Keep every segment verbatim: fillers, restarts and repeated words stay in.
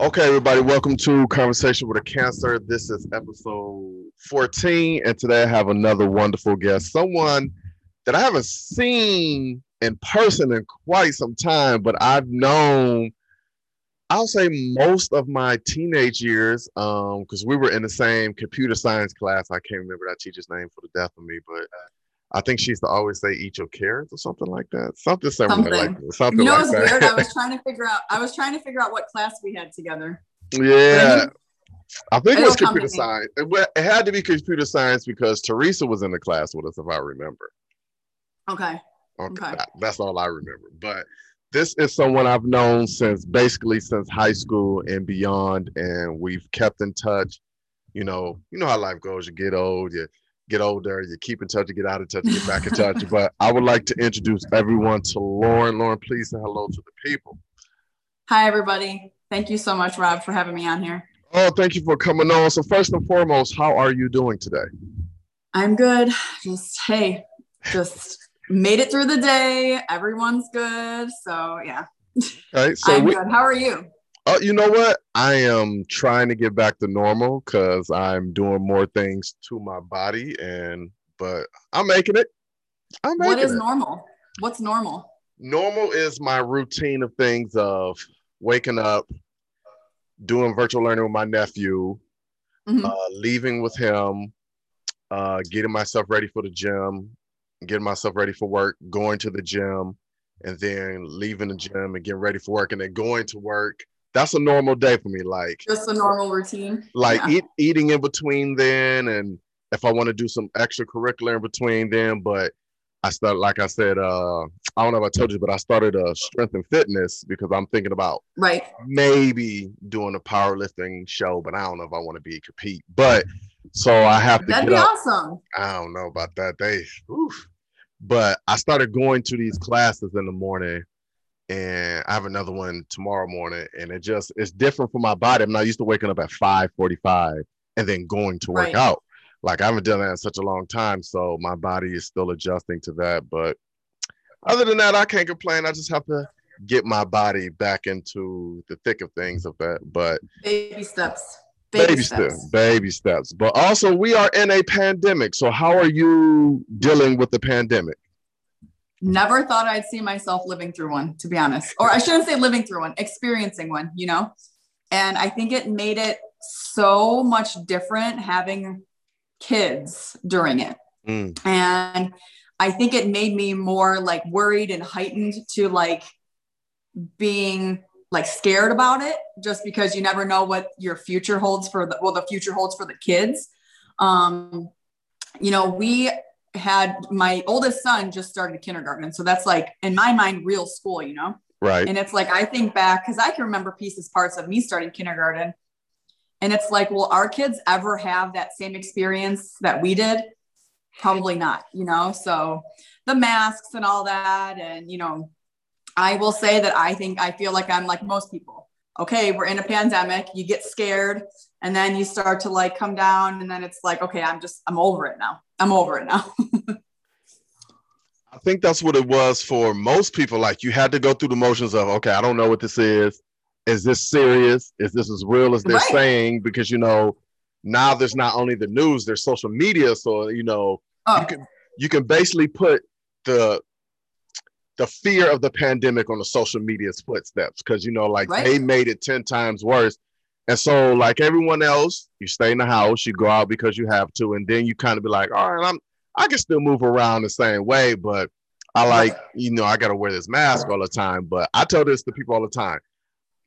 Okay, everybody, welcome to Conversation with a Cancer. This is episode fourteen, and today I have another wonderful guest, someone that I haven't seen in person in quite some time, but I've known, I'll say, most of my teenage years, um, because we were in the same computer science class. I can't remember that teacher's name for the death of me, but I think she used to always say, eat your carrots or something like that. Something, something, something. like that. Something you know, like it's that. Weird. I was trying to figure out, I was trying to figure out what class we had together. Yeah. I think it was computer science. It, it had to be computer science because Teresa was in the class with us, if I remember. Okay. Okay. okay. That's all I remember. But this is someone I've known since basically since high school and beyond. And we've kept in touch. You know, you know how life goes. You get old, you get older, you keep in touch, you get out of touch, you get back in touch. But I would like to introduce everyone to Lauren. Lauren, please say hello to the people. Hi, everybody. Thank you so much, Rob, for having me on here. Oh, thank you for coming on. So first and foremost, how are you doing today? I'm good. Just, hey, just made it through the day. Everyone's good. So, yeah. Okay, so I'm we- good. How are you? Uh, you know what? I am trying to get back to normal because I'm doing more things to my body, and but I'm making it. I'm making it. What is it. normal? What's normal? Normal is my routine of things of waking up, doing virtual learning with my nephew, mm-hmm. uh, leaving with him, uh, getting myself ready for the gym, getting myself ready for work, going to the gym, and then leaving the gym and getting ready for work, and then going to work. That's a normal day for me. Like just a normal routine. Like yeah. eat, eating in between then, and if I want to do some extracurricular in between then. But I started, like I said, uh, I don't know if I told you, but I started a uh, strength and fitness because I'm thinking about right maybe doing a powerlifting show, but I don't know if I want to be compete. But so I have to. That'd get be up. Awesome. I don't know about that. They, oof. But I started going to these classes in the morning. And I have another one tomorrow morning, and it just, it's different for my body. I'm not used to waking up at five forty-five and then going to work right. out. Like I haven't done that in such a long time. So my body is still adjusting to that. But other than that, I can't complain. I just have to get my body back into the thick of things of that. But baby steps, baby, baby steps. steps, baby steps. But also we are in a pandemic. So how are you dealing with the pandemic? Never thought I'd see myself living through one, to be honest. Or I shouldn't say living through one, experiencing one, you know? And I think it made it so much different having kids during it. Mm. And I think it made me more like worried and heightened to like being like scared about it just because you never know what your future holds for the, well, the future holds for the kids. Um, you know, we... had my oldest son just started kindergarten. And so that's like, in my mind, real school, you know? Right. And it's like, I think back, cause I can remember pieces, parts of me starting kindergarten. And it's like, will our kids ever have that same experience that we did? Probably not, you know? So the masks and all that. And, you know, I will say that I think I feel like I'm like most people. Okay, we're in a pandemic, you get scared, and then you start to like come down, and then it's like, okay, I'm just, I'm over it now. I'm over it now. I think that's what it was for most people. Like you had to go through the motions of, okay, I don't know what this is. Is this serious? Is this as real as they're right. saying? Because, you know, now there's not only the news, there's social media. So, you know, oh. you can, you can basically put the, the fear of the pandemic on the social media's footsteps. Cause you know, like right. they made it ten times worse. And so like everyone else, you stay in the house, you go out because you have to. And then you kind of be like, all right, I'm, I can still move around the same way, but I like, you know, I got to wear this mask all the time. But I tell this to people all the time.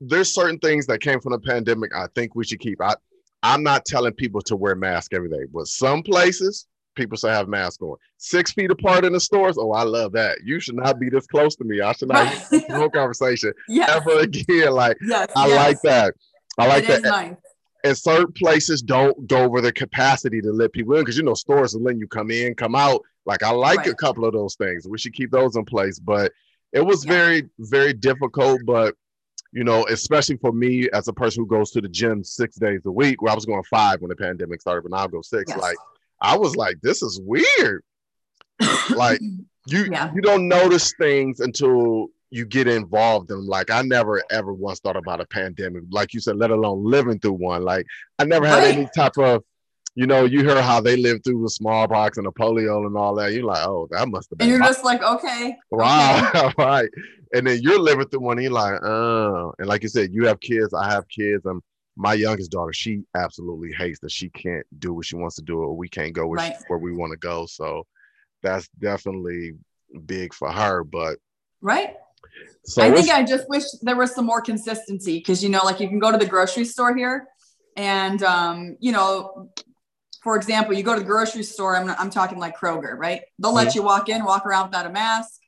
There's certain things that came from the pandemic I think we should keep. I, I'm not telling people to wear masks every day, but some places people should have masks on. Six feet apart in the stores. Oh, I love that. You should not be this close to me. I should not have this whole conversation yes. ever again. Like, yes, I yes. like that. I like it that. Nice. And certain places don't go over their capacity to let people in because, you know, stores are letting you come in, come out. Like, I like right. a couple of those things. We should keep those in place. But it was yeah. very, very difficult. But, you know, especially for me as a person who goes to the gym six days a week, where I was going five when the pandemic started, but now I go six. Yes. Like, I was like, this is weird. Like, you yeah. you don't notice things until you get involved in them. Like, I never, ever once thought about a pandemic, like you said, let alone living through one. Like, I never had right. any type of, you know, you hear how they lived through the smallpox and the polio and all that. You're like, oh, that must have been. And you're my- just like, okay. Wow. Okay. Right. And then you're living through one, and you're like, oh. And like you said, you have kids, I have kids. And my youngest daughter, she absolutely hates that she can't do what she wants to do, or we can't go where, right. she, where we want to go. So that's definitely big for her. But right. So I think I just wish there was some more consistency, because, you know, like you can go to the grocery store here and, um, you know, for example, you go to the grocery store, I'm, I'm talking like Kroger, right? They'll let yeah. you walk in, walk around without a mask,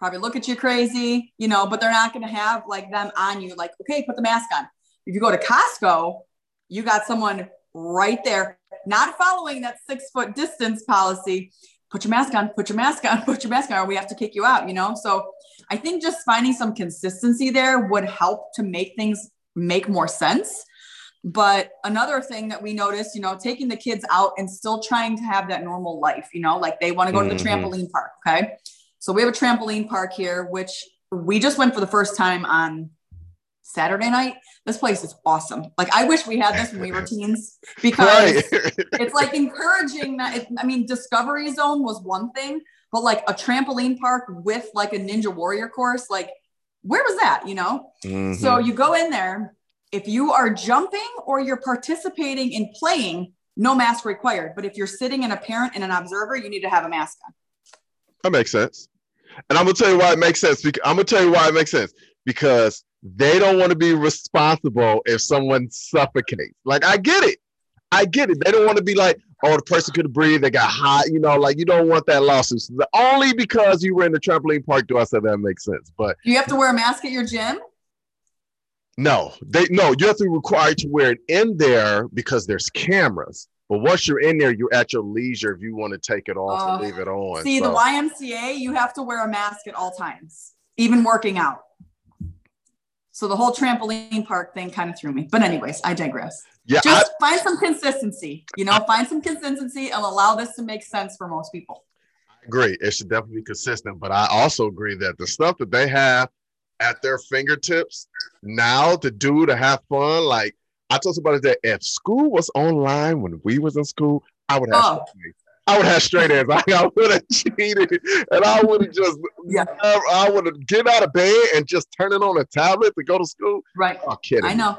probably look at you crazy, you know, but they're not going to have like them on you. Like, okay, put the mask on. If you go to Costco, you got someone right there, not following that six foot distance policy. Put your mask on, put your mask on, put your mask on, or we have to kick you out, you know? So I think just finding some consistency there would help to make things make more sense. But another thing that we noticed, you know, taking the kids out and still trying to have that normal life, you know, like they want to go mm-hmm. to the trampoline park. Okay. So we have a trampoline park here, which we just went for the first time on Saturday night. This place is awesome. Like, I wish we had this when we were teens, because it's like encouraging that. It, I mean, Discovery Zone was one thing, but like a trampoline park with like a Ninja Warrior course, like where was that, you know? Mm-hmm. So you go in there, if you are jumping or you're participating in playing, no mask required. But if you're sitting in a parent and an observer, you need to have a mask on. That makes sense. And I'm going to tell you why it makes sense. I'm going to tell you why it makes sense. Because they don't want to be responsible if someone suffocates. Like, I get it. I get it. They don't want to be like, oh, the person couldn't breathe. They got hot. You know, like, you don't want that lawsuit. So the, only because you were in the trampoline park do I say that makes sense. But you have to wear a mask at your gym? No, they no. You have to be required to wear it in there because there's cameras. But once you're in there, you're at your leisure if you want to take it off uh, and leave it on. See, so. The Y M C A, you have to wear a mask at all times, even working out. So the whole trampoline park thing kind of threw me. But anyways, I digress. Yeah, Just I, find some consistency, you know, I, find some consistency and allow this to make sense for most people. I agree. It should definitely be consistent. But I also agree that the stuff that they have at their fingertips now to do to have fun. Like, I told somebody that if school was online when we was in school, I would have oh. straight, I would have straight A's. I, I would have cheated, and I would have just yeah. I, I would have get out of bed and just turn it on a tablet to go to school. Right? I'm kidding. I know.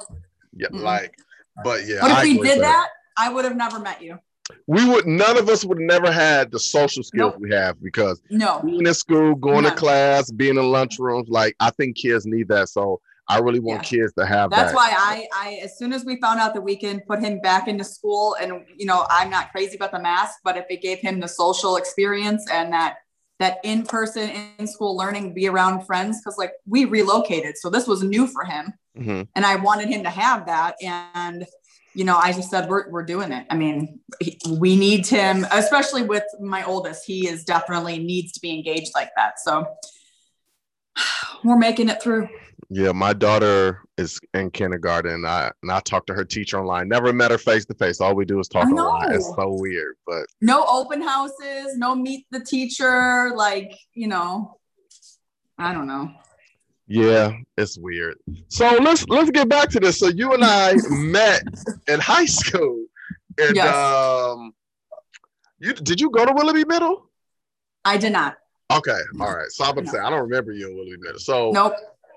Yeah, mm-hmm. like, but yeah. But if I we did that, that, I would have never met you. We would. None of us would never had the social skills nope. we have because no. being in school, going no. to class, being in lunchrooms. Like, I think kids need that. So I really want yeah. kids to have That's that. That's why I, I, as soon as we found out that we can put him back into school, and you know, I'm not crazy about the mask, but if it gave him the social experience and that that in person in school learning, be around friends, because like we relocated, so this was new for him, mm-hmm. and I wanted him to have that and. You know, I just said, we're, we're doing it. I mean, he, we need him, especially with my oldest. He is definitely needs to be engaged like that. So we're making it through. Yeah, my daughter is in kindergarten. I, and I talked to her teacher online. Never met her face to face. All we do is talk online. It's so weird. But no open houses, no meet the teacher. Like, you know, I don't know. Yeah, it's weird. So let's let's get back to this. So you and I met in high school, and yes. um, you did you go to Willoughby Middle? I did not. Okay, all right. So I'm gonna no. say I don't remember you in Willoughby Middle. So nope.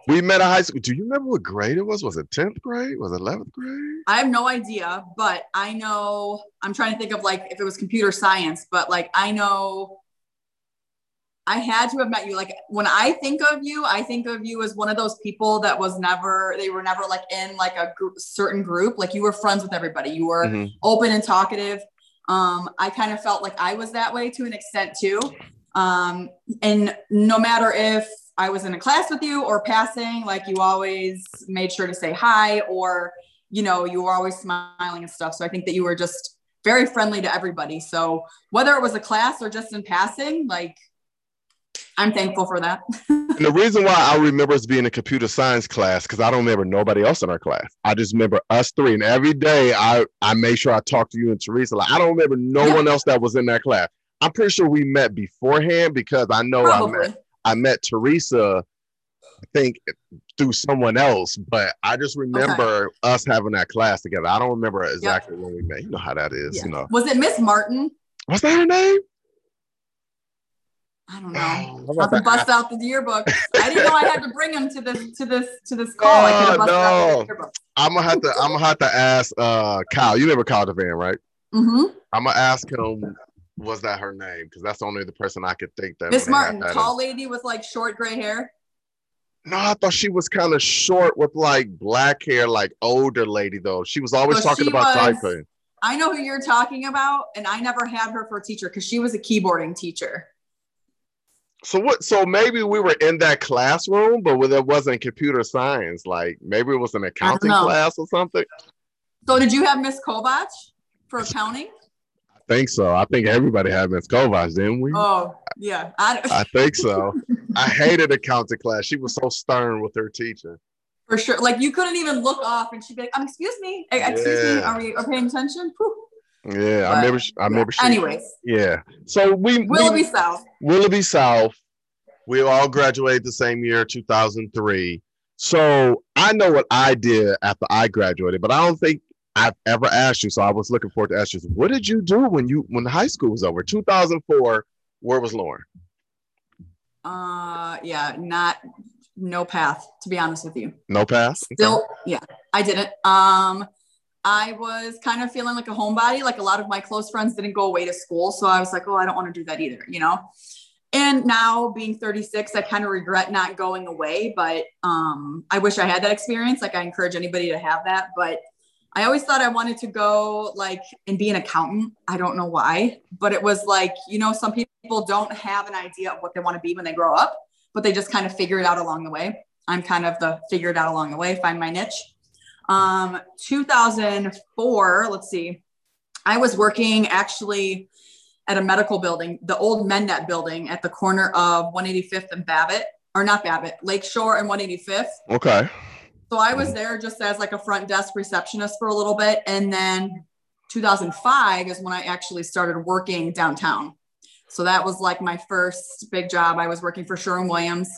We met in high school. Do you remember what grade it was? Was it tenth grade? Was it eleventh grade? I have no idea, but I know. I'm trying to think of like if it was computer science, but like I know. I had to have met you. Like when I think of you, I think of you as one of those people that was never, they were never like in like a group, certain group. Like you were friends with everybody. You were mm-hmm. open and talkative. Um, I kind of felt like I was that way to an extent too. Um, and no matter if I was in a class with you or passing, like you always made sure to say hi, or, you know, you were always smiling and stuff. So I think that you were just very friendly to everybody. So whether it was a class or just in passing, like, I'm thankful for that. And the reason why I remember us being a computer science class, because I don't remember nobody else in our class. I just remember us three. And every day I, I made sure I talked to you and Teresa. Like I don't remember no yeah. one else that was in that class. I'm pretty sure we met beforehand because I know I met, I met Teresa think through someone else, but I just remember okay. us having that class together. I don't remember exactly yep. when we met. You know how that is. Yep. You know, was it Miss Martin? What's that her name? I don't know. Oh, I have to bust I, out the yearbooks. I didn't know I had to bring them to this to this to this call. Uh, I could have busted no. out the yearbooks. I'm gonna have to. I'm gonna have to ask uh, Kyle. You never called the van, right? Mm-hmm. I'm gonna ask him. Was that her name? Because that's only the person I could think that. Miss Martin, tall lady with like short gray hair. No, I thought she was kind of short with like black hair, like older lady though. She was always so talking about typing. I know who you're talking about, and I never had her for a teacher because she was a keyboarding teacher. So what? So maybe we were in that classroom, but it wasn't computer science. Like maybe it was an accounting class or something. So did you have Miss Kovach for accounting? I think so. I think everybody had Miss Kovach, didn't we? Oh, yeah. I, I think so. I hated accounting class. She was so stern with her teacher. For sure. Like you couldn't even look off, and she'd be like, um, "Excuse me, excuse yeah. me, are we are paying attention?" Whew. Yeah, but I remember. I remember. Yeah. She, Anyways, yeah. So we Willoughby we, South. Willoughby South. We all graduated the same year, two thousand three. So I know what I did after I graduated, but I don't think I've ever asked you. So I was looking forward to asking you. What did you do when you when high school was over? two thousand four. Where was Lauren? Uh, yeah, not no path. To be honest with you, no path. Still, okay. yeah, I didn't. Um. I was kind of feeling like a homebody. Like a lot of my close friends didn't go away to school. So I was like, oh, I don't want to do that either, you know? And now being thirty-six, I kind of regret not going away, but um, I wish I had that experience. Like I encourage anybody to have that, but I always thought I wanted to go like and be an accountant. I don't know why, but it was like, you know, some people don't have an idea of what they want to be when they grow up, but they just kind of figure it out along the way. I'm kind of the figure it out along the way, find my niche. Um, two thousand four, let's see, I was working actually at a medical building, the old MedNet building at the corner of one eighty-fifth and Babbitt, or not Babbitt, Lakeshore and one eighty-fifth. Okay. So I was there just as like a front desk receptionist for a little bit. And then two thousand five is when I actually started working downtown. So that was like my first big job. I was working for Sherwin-Williams.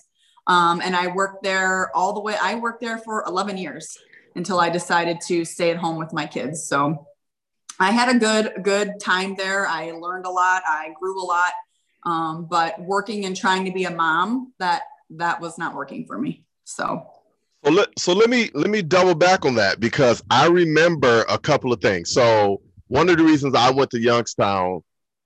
Um, and I worked there all the way. I worked there for eleven years. Until I decided to stay at home with my kids. So I had a good, good time there. I learned a lot. I grew a lot, um, but working and trying to be a mom, that, that was not working for me. So, well, let, so let me, let me double back on that because I remember a couple of things. So one of the reasons I went to Youngstown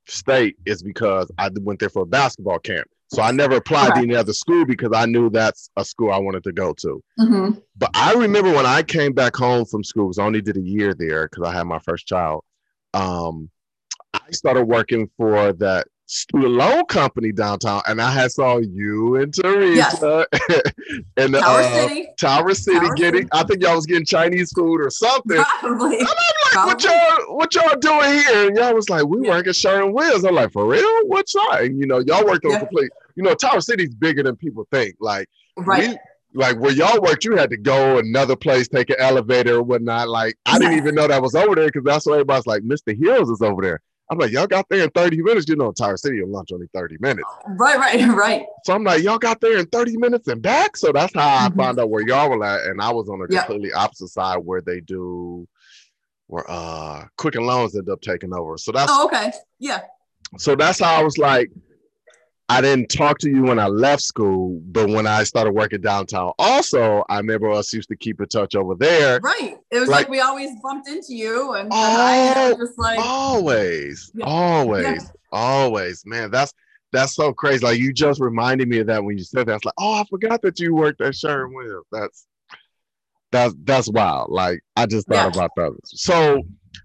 State is because I went there for a basketball camp. So I never applied okay. to any other school because I knew that's a school I wanted to go to. Mm-hmm. But I remember when I came back home from school, I only did a year there because I had my first child. Um, I started working for that student loan company downtown, and I had saw you and Teresa yes. and the, Tower, uh, City. Tower City. Tower getting, City. I think y'all was getting Chinese food or something. Probably. And I'm like, Probably. what y'all, what y'all doing here? And y'all was like, we yeah. work at Sherwin-Williams. I'm like, for real? What's that? And, you know, y'all worked on yeah. complete. You know, Tower City's bigger than people think. Like, right. we, like where y'all worked, you had to go another place, take an elevator or whatnot. Like, I didn't even know that was over there because that's what everybody's like. Mister Hills is over there. I'm like, y'all got there in thirty minutes. You know, Tower City will lunch only thirty minutes. Right, right, right. So I'm like, y'all got there in thirty minutes and back? So that's how I mm-hmm. found out where y'all were at. And I was on a yep. completely opposite side where they do, where uh, Quicken Loans ended up taking over. So that's. Oh, okay. Yeah. So that's how I was like, I didn't talk to you when I left school, but when I started working downtown, also, I remember us used to keep in touch over there. Right. It was like, like we always bumped into you. And oh, I just like, always, yeah. always, yeah. always, man, that's, that's so crazy. Like you just reminded me of that when you said that. I was like, oh, I forgot that you worked at Sherwin-Williams. That's, that's, that's wild. Like I just thought yeah. about that. So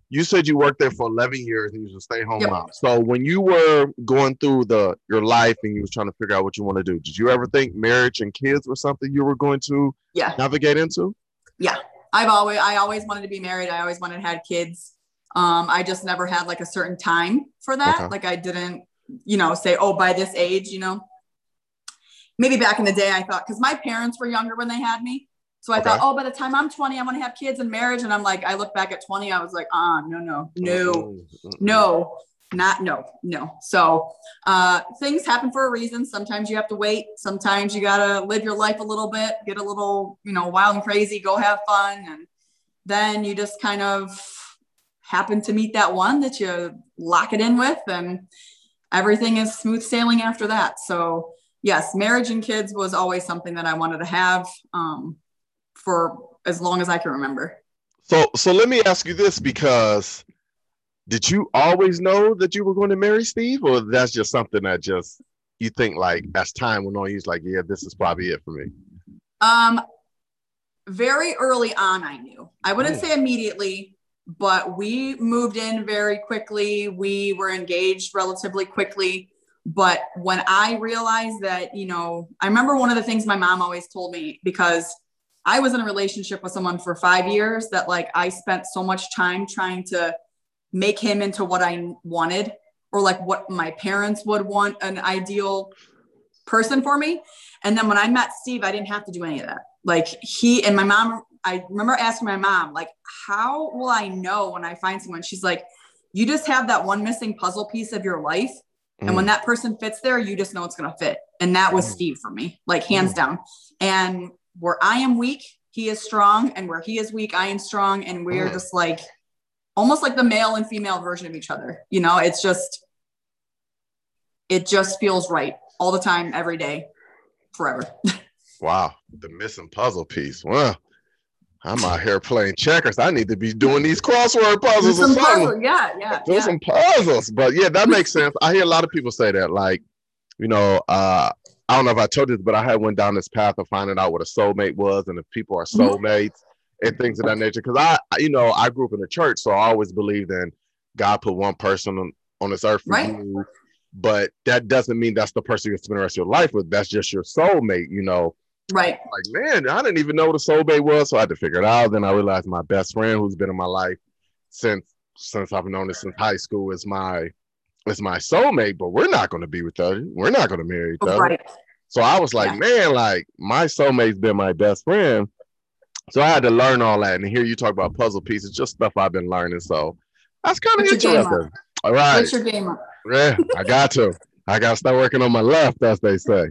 you said you worked there for eleven years and you just stay home yep. mom. So when you were going through the your life and you was trying to figure out what you want to do, did you ever think marriage and kids were something you were going to yeah. navigate into? Yeah. I've always, I always wanted to be married. I always wanted to have kids. Um, I just never had like a certain time for that. Okay. Like I didn't, you know, say, oh, by this age, you know, maybe back in the day I thought, cause my parents were younger when they had me. So I okay. thought, oh, by the time I'm twenty, I want to have kids and marriage. And I'm like, I look back at twenty. I was like, ah, no, no, no, mm-hmm. no. Not, no, no. So uh, things happen for a reason. Sometimes you have to wait. Sometimes you got to live your life a little bit, get a little, you know, wild and crazy, go have fun. And then you just kind of happen to meet that one that you lock it in with, and everything is smooth sailing after that. So yes, marriage and kids was always something that I wanted to have um, for as long as I can remember. So, so let me ask you this, because did you always know that you were going to marry Steve, or that's just something that just, you think like as time went on, he's like, yeah, this is probably it for me? Um, very early on, I knew. I wouldn't oh. say immediately, but we moved in very quickly. We were engaged relatively quickly. But when I realized that, you know, I remember one of the things my mom always told me, because I was in a relationship with someone for five years that like I spent so much time trying to make him into what I wanted, or like what my parents would want an ideal person for me. And then when I met Steve, I didn't have to do any of that. Like he and my mom, I remember asking my mom, like, how will I know when I find someone? She's like, you just have that one missing puzzle piece of your life. Mm. And when that person fits there, you just know it's going to fit. And that was mm. Steve for me, like hands mm. down. And where I am weak, he is strong. And where he is weak, I am strong. And we're mm. just like, almost like the male and female version of each other. You know, it's just, it just feels right all the time, every day, forever. Wow. The missing puzzle piece. Well, I'm out here playing checkers. I need to be doing these crossword puzzles. Or something. Puzzle. Yeah, yeah. Do yeah. some puzzles. But yeah, that makes sense. I hear a lot of people say that, like, you know, uh, I don't know if I told you this, but I had went down this path of finding out what a soulmate was and if people are soulmates. Mm-hmm. And things of that nature. Because I, you know, I grew up in a church, so I always believed in God put one person on, on this earth for right. you. But that doesn't mean that's the person you spend the rest of your life with. That's just your soulmate, you know. Right. Like, man, I didn't even know what a soulmate was, so I had to figure it out. Then I realized my best friend, who's been in my life since since I've known this since high school, is my is my soulmate. But we're not going to be with each other. We're not going to marry each other. Right. So I was like, yeah. man, like my soulmate's been my best friend. So I had to learn all that. And here you talk about puzzle pieces, just stuff I've been learning. So that's kind of interesting. All right. What's your game up? Yeah, I got to. I got to start working on my left, as they say.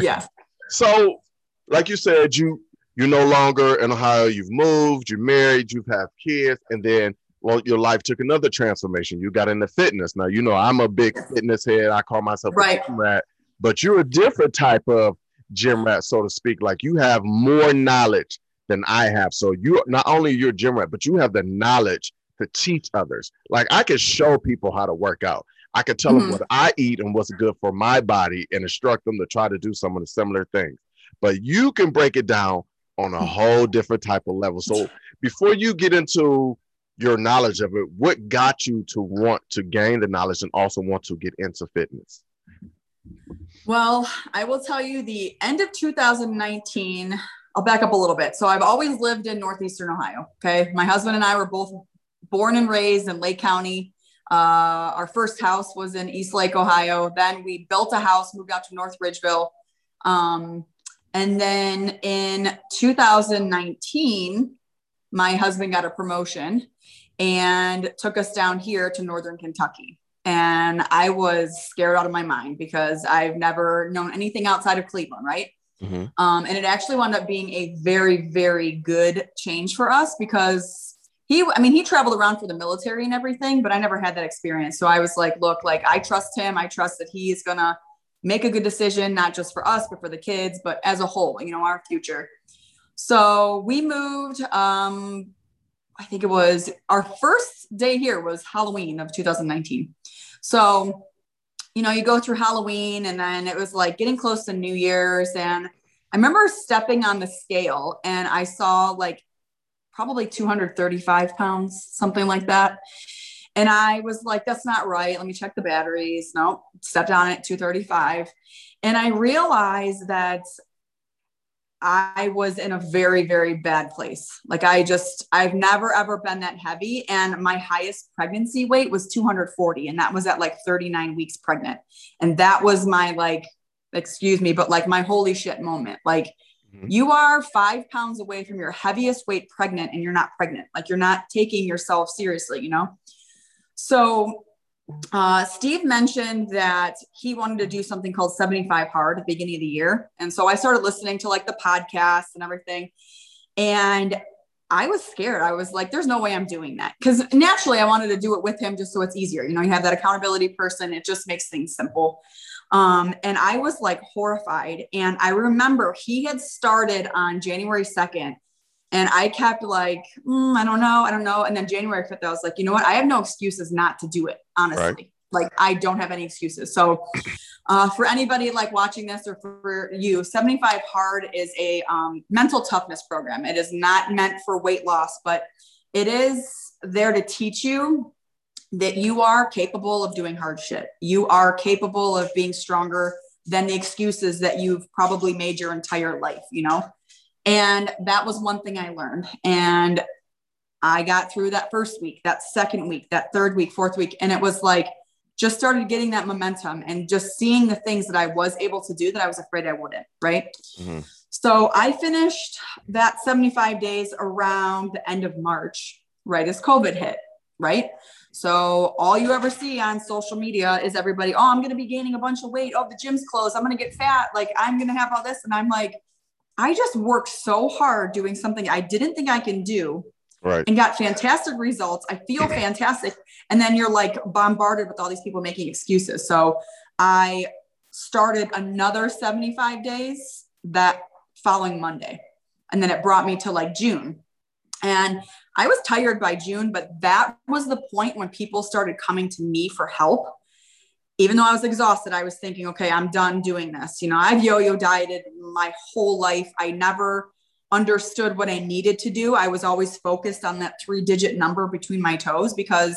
Yeah. So like you said, you, you're no longer in Ohio. You've moved, you're married, you've had kids. And then, well, your life took another transformation. You got into fitness. Now, you know, I'm a big fitness head. I call myself right. a gym rat. But you're a different type of gym rat, so to speak. Like you have more knowledge than I have. So you, not only you're a gym rat, but you have the knowledge to teach others. Like I could show people how to work out. I could tell mm-hmm. them what I eat and what's good for my body and instruct them to try to do some of the similar things. But you can break it down on a whole different type of level. So before you get into your knowledge of it, what got you to want to gain the knowledge and also want to get into fitness? Well, I will tell you the end of two thousand nineteen, I'll back up a little bit. So I've always lived in Northeastern Ohio. Okay. My husband and I were both born and raised in Lake County. Uh, our first house was in East Lake, Ohio. Then we built a house, moved out to North Ridgeville. Um, and then in two thousand nineteen, my husband got a promotion and took us down here to Northern Kentucky. And I was scared out of my mind because I've never known anything outside of Cleveland. Right. Mm-hmm. Um, and it actually wound up being a very, very good change for us because he, I mean, he traveled around for the military and everything, but I never had that experience. So I was like, look, like I trust him. I trust that he is going to make a good decision, not just for us, but for the kids, but as a whole, you know, our future. So we moved, um, I think it was our first day here was Halloween of two thousand nineteen. So, you know, you go through Halloween and then it was like getting close to New Year's. And I remember stepping on the scale and I saw like probably two hundred thirty-five pounds, something like that. And I was like, that's not right. Let me check the batteries. No, nope. Stepped on it, two thirty-five. And I realized that I was in a very, very bad place. Like I just, I've never, ever been that heavy. And my highest pregnancy weight was two hundred forty. And that was at like thirty-nine weeks pregnant. And that was my like, excuse me, but like my holy shit moment. Like mm-hmm. you are five pounds away from your heaviest weight pregnant and you're not pregnant. Like you're not taking yourself seriously, you know? So Uh, Steve mentioned that he wanted to do something called seventy-five hard at the beginning of the year. And so I started listening to like the podcasts and everything. And I was scared. I was like, there's no way I'm doing that. Cause naturally I wanted to do it with him just so it's easier. You know, you have that accountability person. It just makes things simple. Um, and I was like horrified. And I remember he had started on January second and I kept like, mm, I don't know. I don't know. And then January fifth, I was like, you know what? I have no excuses not to do it. Honestly, right. Like I don't have any excuses. So, uh, for anybody like watching this or for you, seventy-five hard is a, um, mental toughness program. It is not meant for weight loss, but it is there to teach you that you are capable of doing hard shit. You are capable of being stronger than the excuses that you've probably made your entire life, you know? And that was one thing I learned. And I got through that first week, that second week, that third week, fourth week. And it was like, just started getting that momentum and just seeing the things that I was able to do that I was afraid I wouldn't. Right. Mm-hmm. So I finished that seventy-five days around the end of March, right as COVID hit. Right. So all you ever see on social media is everybody, oh, I'm going to be gaining a bunch of weight. Oh, the gym's closed. I'm going to get fat. Like I'm going to have all this. And I'm like, I just worked so hard doing something I didn't think I can do. Right. And got fantastic results. I feel fantastic. And then you're like bombarded with all these people making excuses. So I started another seventy-five days that following Monday. And then it brought me to like June. And I was tired by June, but that was the point when people started coming to me for help. Even though I was exhausted, I was thinking, okay, I'm done doing this. You know, I've yo-yo dieted my whole life. I never understood what I needed to do. I was always focused on that three digit number between my toes because,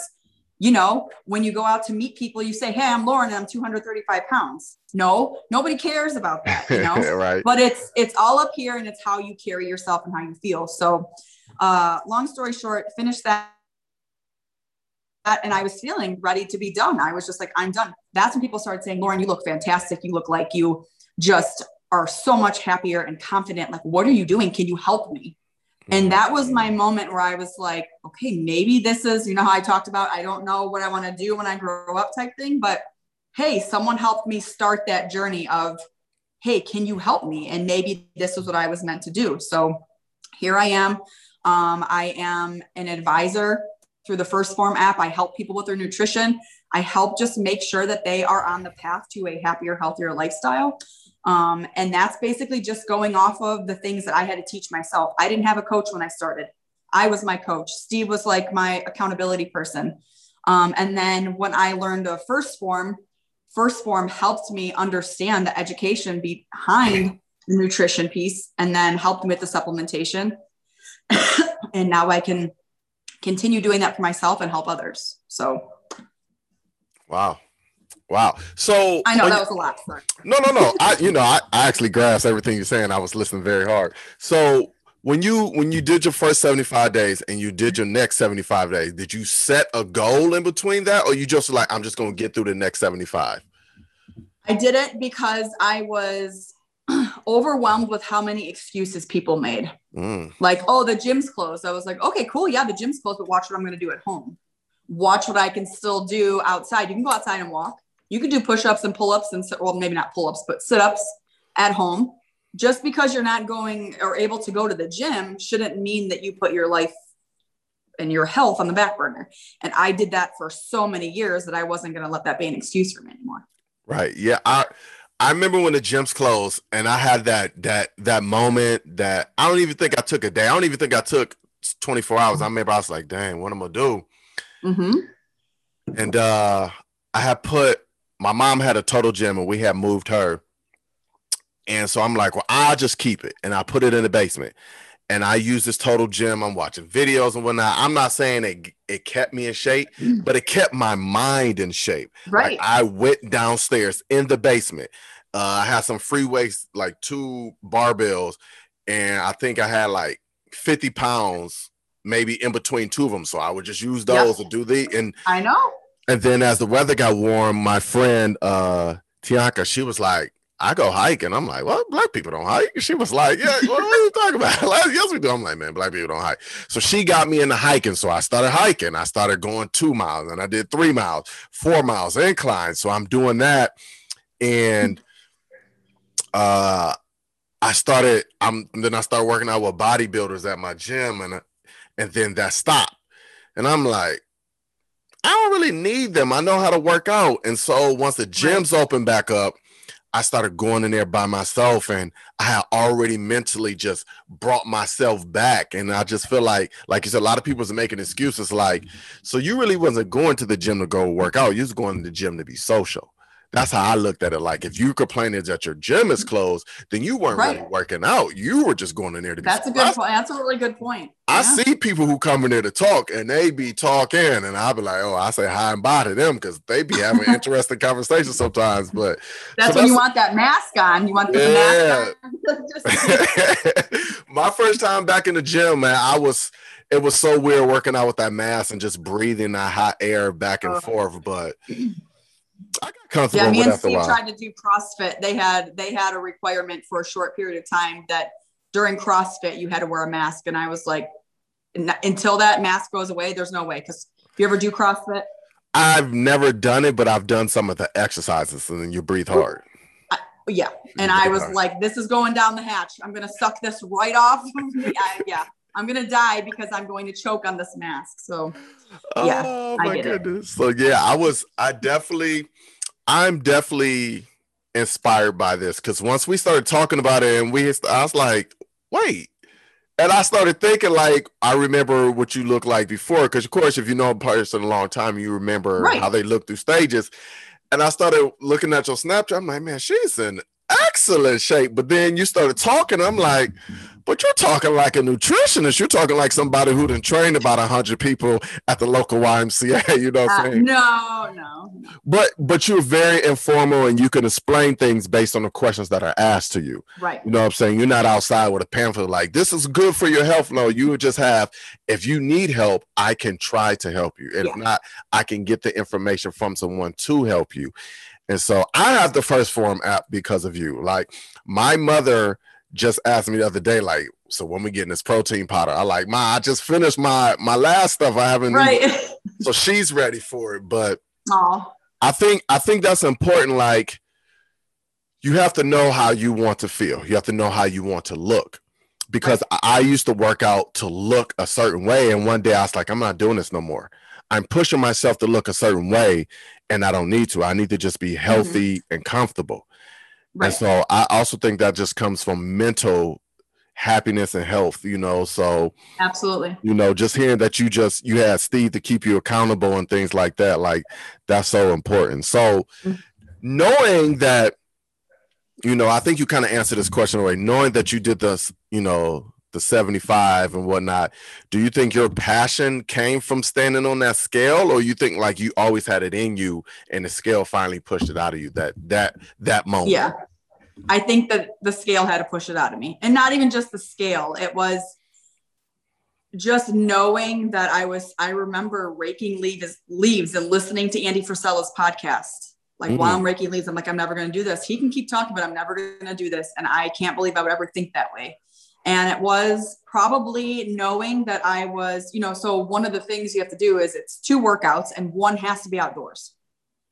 you know, when you go out to meet people, you say, hey, I'm Lauren and I'm two hundred thirty-five pounds. No, nobody cares about that, you know, right. But it's, it's all up here and it's how you carry yourself and how you feel. So, uh, long story short, finished that. And I was feeling ready to be done. I was just like, I'm done. That's when people started saying, Lauren, you look fantastic. You look like you just are so much happier and confident. Like, what are you doing? Can you help me? And that was my moment where I was like, okay, maybe this is, you know, how I talked about, I don't know what I want to do when I grow up type thing, but hey, someone helped me start that journey of, hey, can you help me? And maybe this is what I was meant to do. So here I am. Um, I am an advisor through the First Form app. I help people with their nutrition. I help just make sure that they are on the path to a happier, healthier lifestyle. Um, and that's basically just going off of the things that I had to teach myself. I didn't have a coach when I started. I was my coach. Steve was like my accountability person. Um, and then when I learned the First Form, First Form helped me understand the education behind the nutrition piece and then helped me with the supplementation. And now I can continue doing that for myself and help others. So. Wow. Wow. So I know that was a lot. Sorry. No, no, no. I, you know, I, I actually grasped everything you're saying. I was listening very hard. So when you, when you did your first seventy-five days and you did your next seventy-five days, did you set a goal in between that? Or you just like, I'm just going to get through the next seventy-five. I did it because I was overwhelmed with how many excuses people made. Mm. Like, oh, the gym's closed. I was like, okay, cool. Yeah. The gym's closed, but watch what I'm going to do at home. Watch what I can still do outside. You can go outside and walk. You can do push-ups and pull-ups and, well, maybe not pull-ups, but sit-ups at home. Just because you're not going or able to go to the gym shouldn't mean that you put your life and your health on the back burner. And I did that for so many years that I wasn't going to let that be an excuse for me anymore. Right. Yeah. I I remember when the gyms closed and I had that, that, that moment that I don't even think I took a day. I don't even think I took twenty-four hours. I remember I was like, dang, what am I going to do? Mm-hmm. And uh, I had put, my mom had a total gym and we had moved her. And so I'm like, well, I'll just keep it. And I put it in the basement and I use this total gym. I'm watching videos and whatnot. I'm not saying it, it kept me in shape, but it kept my mind in shape. Right. Like I went downstairs in the basement. Uh, I had some free weights, like two barbells. And I think I had like fifty pounds, maybe in between two of them. So I would just use those yeah. and do the, and I know. And then as the weather got warm, my friend, uh, Tianca, she was like, I go hiking. I'm like, well, black people don't hike. She was like, yeah, what, what are you talking about? Like, yes, we do. I'm like, man, black people don't hike. So she got me into hiking. So I started hiking. I started going two miles and I did three miles, four miles incline. So I'm doing that. And uh, I started, I'm, then I started working out with bodybuilders at my gym. And, and then that stopped. And I'm like, I don't really need them. I know how to work out. And so once the gyms open back up, I started going in there by myself, and I had already mentally just brought myself back. And I just feel like, like you said, a lot of people's making excuses like, so you really wasn't going to the gym to go work out. You was going to the gym to be social. That's how I looked at it. Like, if you complaining that your gym is closed, then you weren't right. really working out. You were just going in there to be. That's a good I, point. That's a really good point. Yeah. I see people who come in there to talk, and they be talking, and I be like, oh, I say hi and bye to them because they be having interesting conversations sometimes. But that's so when that's, you want that mask on. You want the yeah. mask on. My first time back in the gym, man, I was. It was so weird working out with that mask and just breathing that hot air back and oh. forth, but. I got comfortable. Yeah, me and Steve tried to do CrossFit. They had they had a requirement for a short period of time that during CrossFit you had to wear a mask, and I was like, until that mask goes away, there's no way. Because if you ever do CrossFit, I've never done it, but I've done some of the exercises, and then you breathe hard. I, yeah, and I was hard. Like, this is going down the hatch. I'm gonna suck this right off. I, yeah. I'm going to die because I'm going to choke on this mask. So, yeah. Oh, my I get goodness. It. So, yeah, I was, I definitely, I'm definitely inspired by this. Because once we started talking about it and we, I was like, wait. And I started thinking, like, I remember what you looked like before. Because, of course, if you know a person a long time, you remember right. how they look through stages. And I started looking at your Snapchat. I'm like, man, she's in excellent shape. But then you started talking. I'm like, but you're talking like a nutritionist. You're talking like somebody who done trained about one hundred people at the local Y M C A, you know what I'm saying? Uh, no, no. But but you're very informal, and you can explain things based on the questions that are asked to you. Right. You know what I'm saying? You're not outside with a pamphlet like, this is good for your health. No, you just have, if you need help, I can try to help you. If yeah. not, I can get the information from someone to help you. And so I have the First Form app because of you. Like, my mother just asked me the other day, like, so when we getting this protein powder? I like, Ma, I just finished my my last stuff. I haven't, right. So she's ready for it. But Aww. I think I think that's important. Like, you have to know how you want to feel. You have to know how you want to look. Because right. I, I used to work out to look a certain way, and one day I was like, I'm not doing this no more. I'm pushing myself to look a certain way, and I don't need to. I need to just be healthy mm-hmm. and comfortable. Right. And so I also think that just comes from mental happiness and health, you know, so. Absolutely. You know, just hearing that you just, you had Steve to keep you accountable and things like that. Like, that's so important. So mm-hmm. knowing that, you know, I think you kind of answered this question already, knowing that you did this, you know, the seventy-five and whatnot, do you think your passion came from standing on that scale, or you think like you always had it in you and the scale finally pushed it out of you that that that moment? Yeah, I think that the scale had to push it out of me, and not even just the scale. It was just knowing that I was. I remember raking leaves, leaves and listening to Andy Frisella's podcast. Like mm. while I'm raking leaves, I'm like, I'm never going to do this. He can keep talking, but I'm never going to do this, and I can't believe I would ever think that way. And it was probably knowing that I was, you know, so one of the things you have to do is it's two workouts and one has to be outdoors.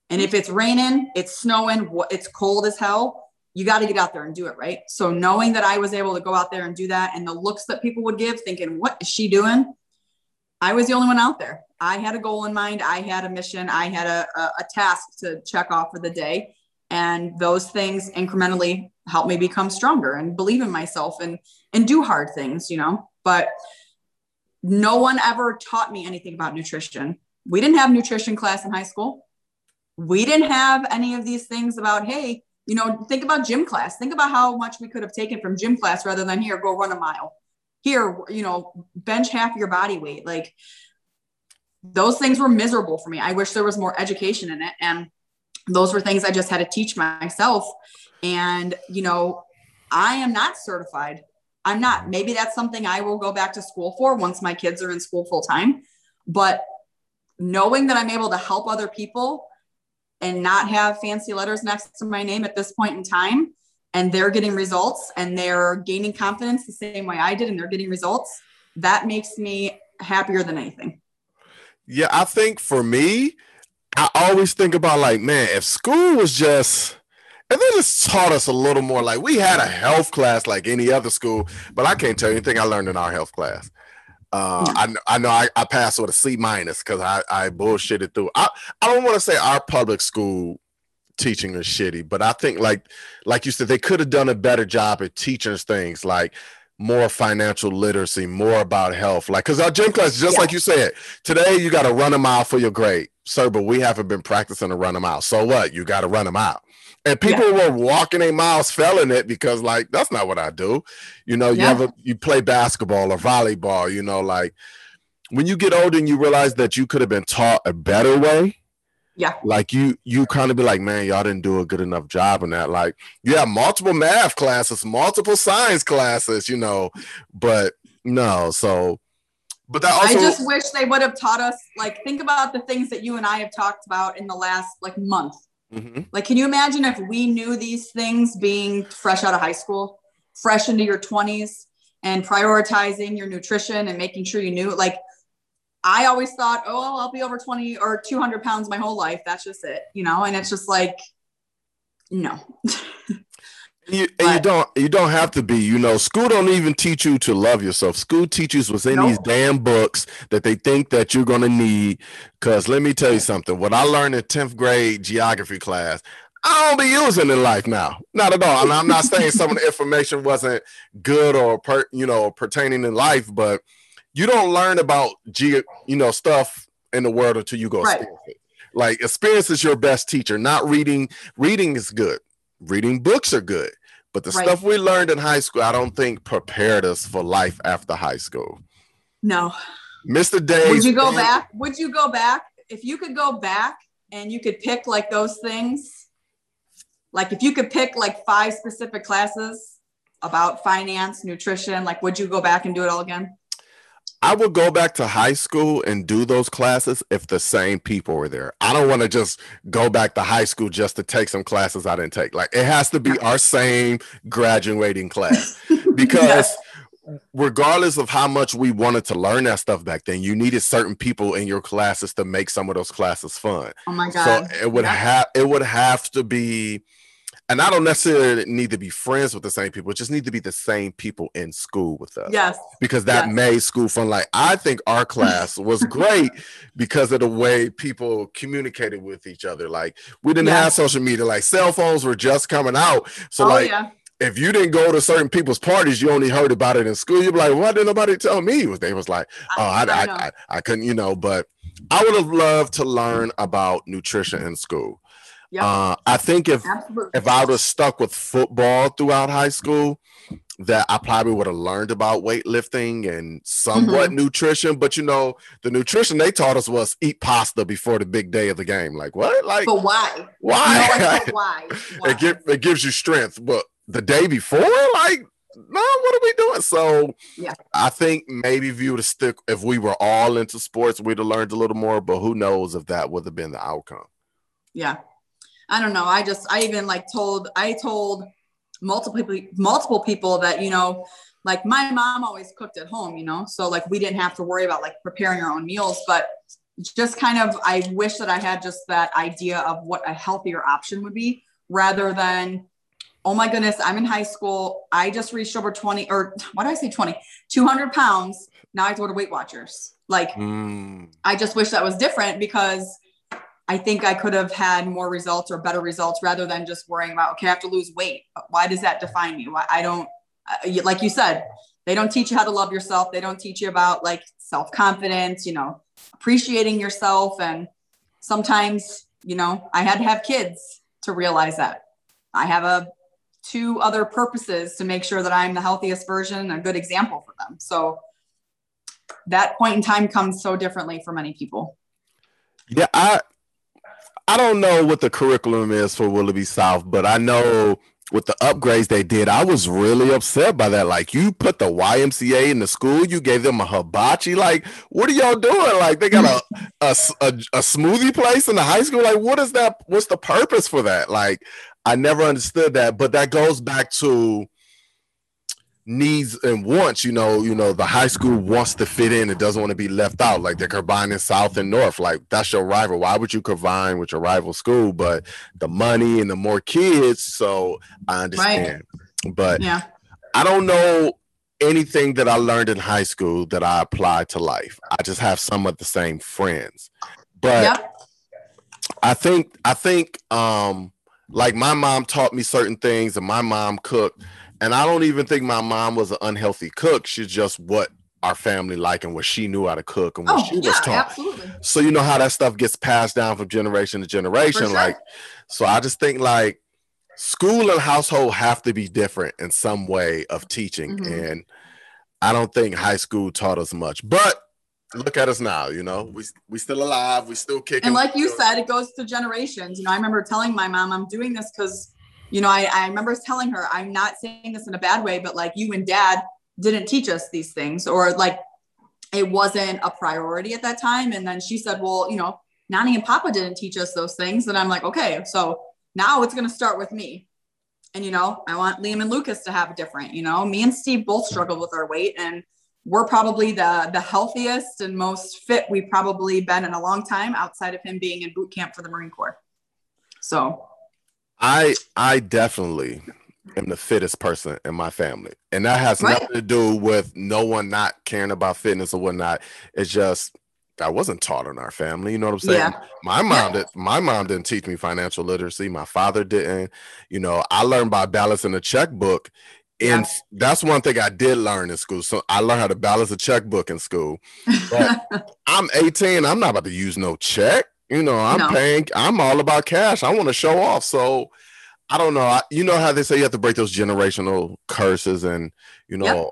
And if it's raining, it's snowing, it's cold as hell, you got to get out there and do it. Right. So knowing that I was able to go out there and do that, and the looks that people would give thinking, what is she doing? I was the only one out there. I had a goal in mind. I had a mission. I had a, a, a task to check off for the day. And those things incrementally helped me become stronger and believe in myself and, and do hard things, you know, but no one ever taught me anything about nutrition. We didn't have nutrition class in high school. We didn't have any of these things about, hey, you know, think about gym class. Think about how much we could have taken from gym class rather than here, go run a mile. Here, you know, bench half your body weight. Like, those things were miserable for me. I wish there was more education in it. And those were things I just had to teach myself. And, you know, I am not certified. I'm not. Maybe that's something I will go back to school for once my kids are in school full time. But knowing that I'm able to help other people and not have fancy letters next to my name at this point in time and they're getting results and they're gaining confidence the same way I did, and they're getting results, that makes me happier than anything. Yeah, I think for me, I always think about like, man, if school was just, if they just taught us a little more, like we had a health class like any other school, but I can't tell you anything I learned in our health class. Uh, no. I, I know I, I passed with a C minus because I, I bullshitted through. I, I don't want to say our public school teaching is shitty, but I think like like you said, they could have done a better job at teaching us things like more financial literacy, more about health. Like, because our gym class, just yeah. like you said, today you got to run a mile for your grade. Sir, but we haven't been practicing to run a mile. So what? You got to run a mile. And people yeah. were walking a miles failing it because, like, that's not what I do. You know, yeah. you have a, you play basketball or volleyball, you know, like when you get older and you realize that you could have been taught a better way. Yeah. Like you, you kind of be like, man, y'all didn't do a good enough job in that. Like you have multiple math classes, multiple science classes, you know, but no. So, but that also, I just wish they would have taught us, like, think about the things that you and I have talked about in the last like month. Mm-hmm. Like, can you imagine if we knew these things being fresh out of high school, fresh into your twenties and prioritizing your nutrition and making sure you knew, like, I always thought, oh, I'll be over twenty or two hundred pounds my whole life. That's just it, you know? And it's just like, no. you, and but, you don't, you don't have to be, you know, school don't even teach you to love yourself. School teaches what's in nope. these damn books that they think that you're going to need. Cause let me tell you something, what I learned in tenth grade geography class, I don't be using in life now. Not at all. And I'm not saying some of the information wasn't good or, per, you know, pertaining in life, but you don't learn about, you know, stuff in the world until you go right. to school. Like, experience is your best teacher, not reading. Reading is good. Reading books are good. But the right. stuff we learned in high school, I don't think prepared us for life after high school. No. Mister Days. Would you go back? Would you go back? If you could go back and you could pick, like, those things, like, if you could pick, like, five specific classes about finance, nutrition, like, would you go back and do it all again? I would go back to high school and do those classes if the same people were there. I don't want to just go back to high school just to take some classes I didn't take. Like, it has to be our same graduating class because yeah. regardless of how much we wanted to learn that stuff back then, you needed certain people in your classes to make some of those classes fun. Oh my God. So it would yeah. have, it would have to be, and I don't necessarily need to be friends with the same people. It just need to be the same people in school with us. Yes. Because that yes. made school fun. Like, I think our class was great because of the way people communicated with each other. Like, we didn't yes. have social media. Like, cell phones were just coming out. So, oh, like, yeah. if you didn't go to certain people's parties, you only heard about it in school. You'd be like, why didn't nobody tell me? They was like, oh, I, I, I, I, I couldn't, you know. But I would have loved to learn about nutrition in school. Yep. Uh, I think if Absolutely. if I would have stuck with football throughout high school, that I probably would have learned about weightlifting and somewhat mm-hmm. nutrition. But, you know, the nutrition they taught us was eat pasta before the big day of the game. Like, what? Like, but why? Why? No, like, why? why? It, give, it gives you strength. But the day before, like, no, what are we doing? So yeah. I think maybe if you would have stuck, if we were all into sports, we'd have learned a little more. But who knows if that would have been the outcome. Yeah. I don't know. I just, I even like told, I told multiple, multiple people that, you know, like my mom always cooked at home, you know, so like we didn't have to worry about like preparing our own meals, but just kind of, I wish that I had just that idea of what a healthier option would be rather than, oh my goodness, I'm in high school. I just reached over twenty or what did I say? twenty, two hundred pounds. Now I have to go to Weight Watchers. Like, mm. I just wish that was different because I think I could have had more results or better results rather than just worrying about, okay, I have to lose weight. Why does that define me? Why I don't, uh, like you said, they don't teach you how to love yourself. They don't teach you about like self-confidence, you know, appreciating yourself. And sometimes, you know, I had to have kids to realize that I have a two other purposes to make sure that I'm the healthiest version, a good example for them. So that point in time comes so differently for many people. Yeah. I, I don't know what the curriculum is for Willoughby South, but I know with the upgrades they did, I was really upset by that. Like, you put the Y M C A in the school, you gave them a hibachi. Like, what are y'all doing? Like, they got a a, a, a smoothie place in the high school. Like, what is that? What's the purpose for that? Like, I never understood that. But that goes back to needs and wants. You know, you know, the high school wants to fit in. It doesn't want to be left out. Like, they're combining South and North. Like, that's your rival. Why would you combine with your rival school? But the money and the more kids. So I understand. Right. But yeah. I don't know anything that I learned in high school that I applied to life. I just have some of the same friends. But yep. I think, I think, um, like, my mom taught me certain things, and my mom cooked. And I don't even think my mom was an unhealthy cook. She's just what our family liked and what she knew how to cook and what oh, she yeah, was taught. Absolutely. So you know how that stuff gets passed down from generation to generation. Sure. Like, so I just think, like, school and household have to be different in some way of teaching. Mm-hmm. And I don't think high school taught us much. But look at us now, you know, we we still alive, we still kicking. And like you said, it goes to generations. You know, I remember telling my mom, I'm doing this because, you know, I, I remember telling her, I'm not saying this in a bad way, but like, you and dad didn't teach us these things, or like, it wasn't a priority at that time. And then she said, well, you know, Nani and Papa didn't teach us those things. And I'm like, okay, so now it's going to start with me. And, you know, I want Liam and Lucas to have a different, you know, me and Steve both struggle with our weight, and we're probably the the healthiest and most fit we've probably been in a long time, outside of him being in boot camp for the Marine Corps. So I I definitely am the fittest person in my family. And that has right. nothing to do with no one not caring about fitness or whatnot. It's just I wasn't taught in our family. You know what I'm saying? Yeah. My mom yeah. did, my mom didn't teach me financial literacy. My father didn't. You know, I learned by balancing a checkbook. And that's one thing I did learn in school. So I learned how to balance a checkbook in school. But I'm eighteen. I'm not about to use no check. You know, I'm no. paying. I'm all about cash. I want to show off. So I don't know. I, you know how they say you have to break those generational curses. And, you know, yep.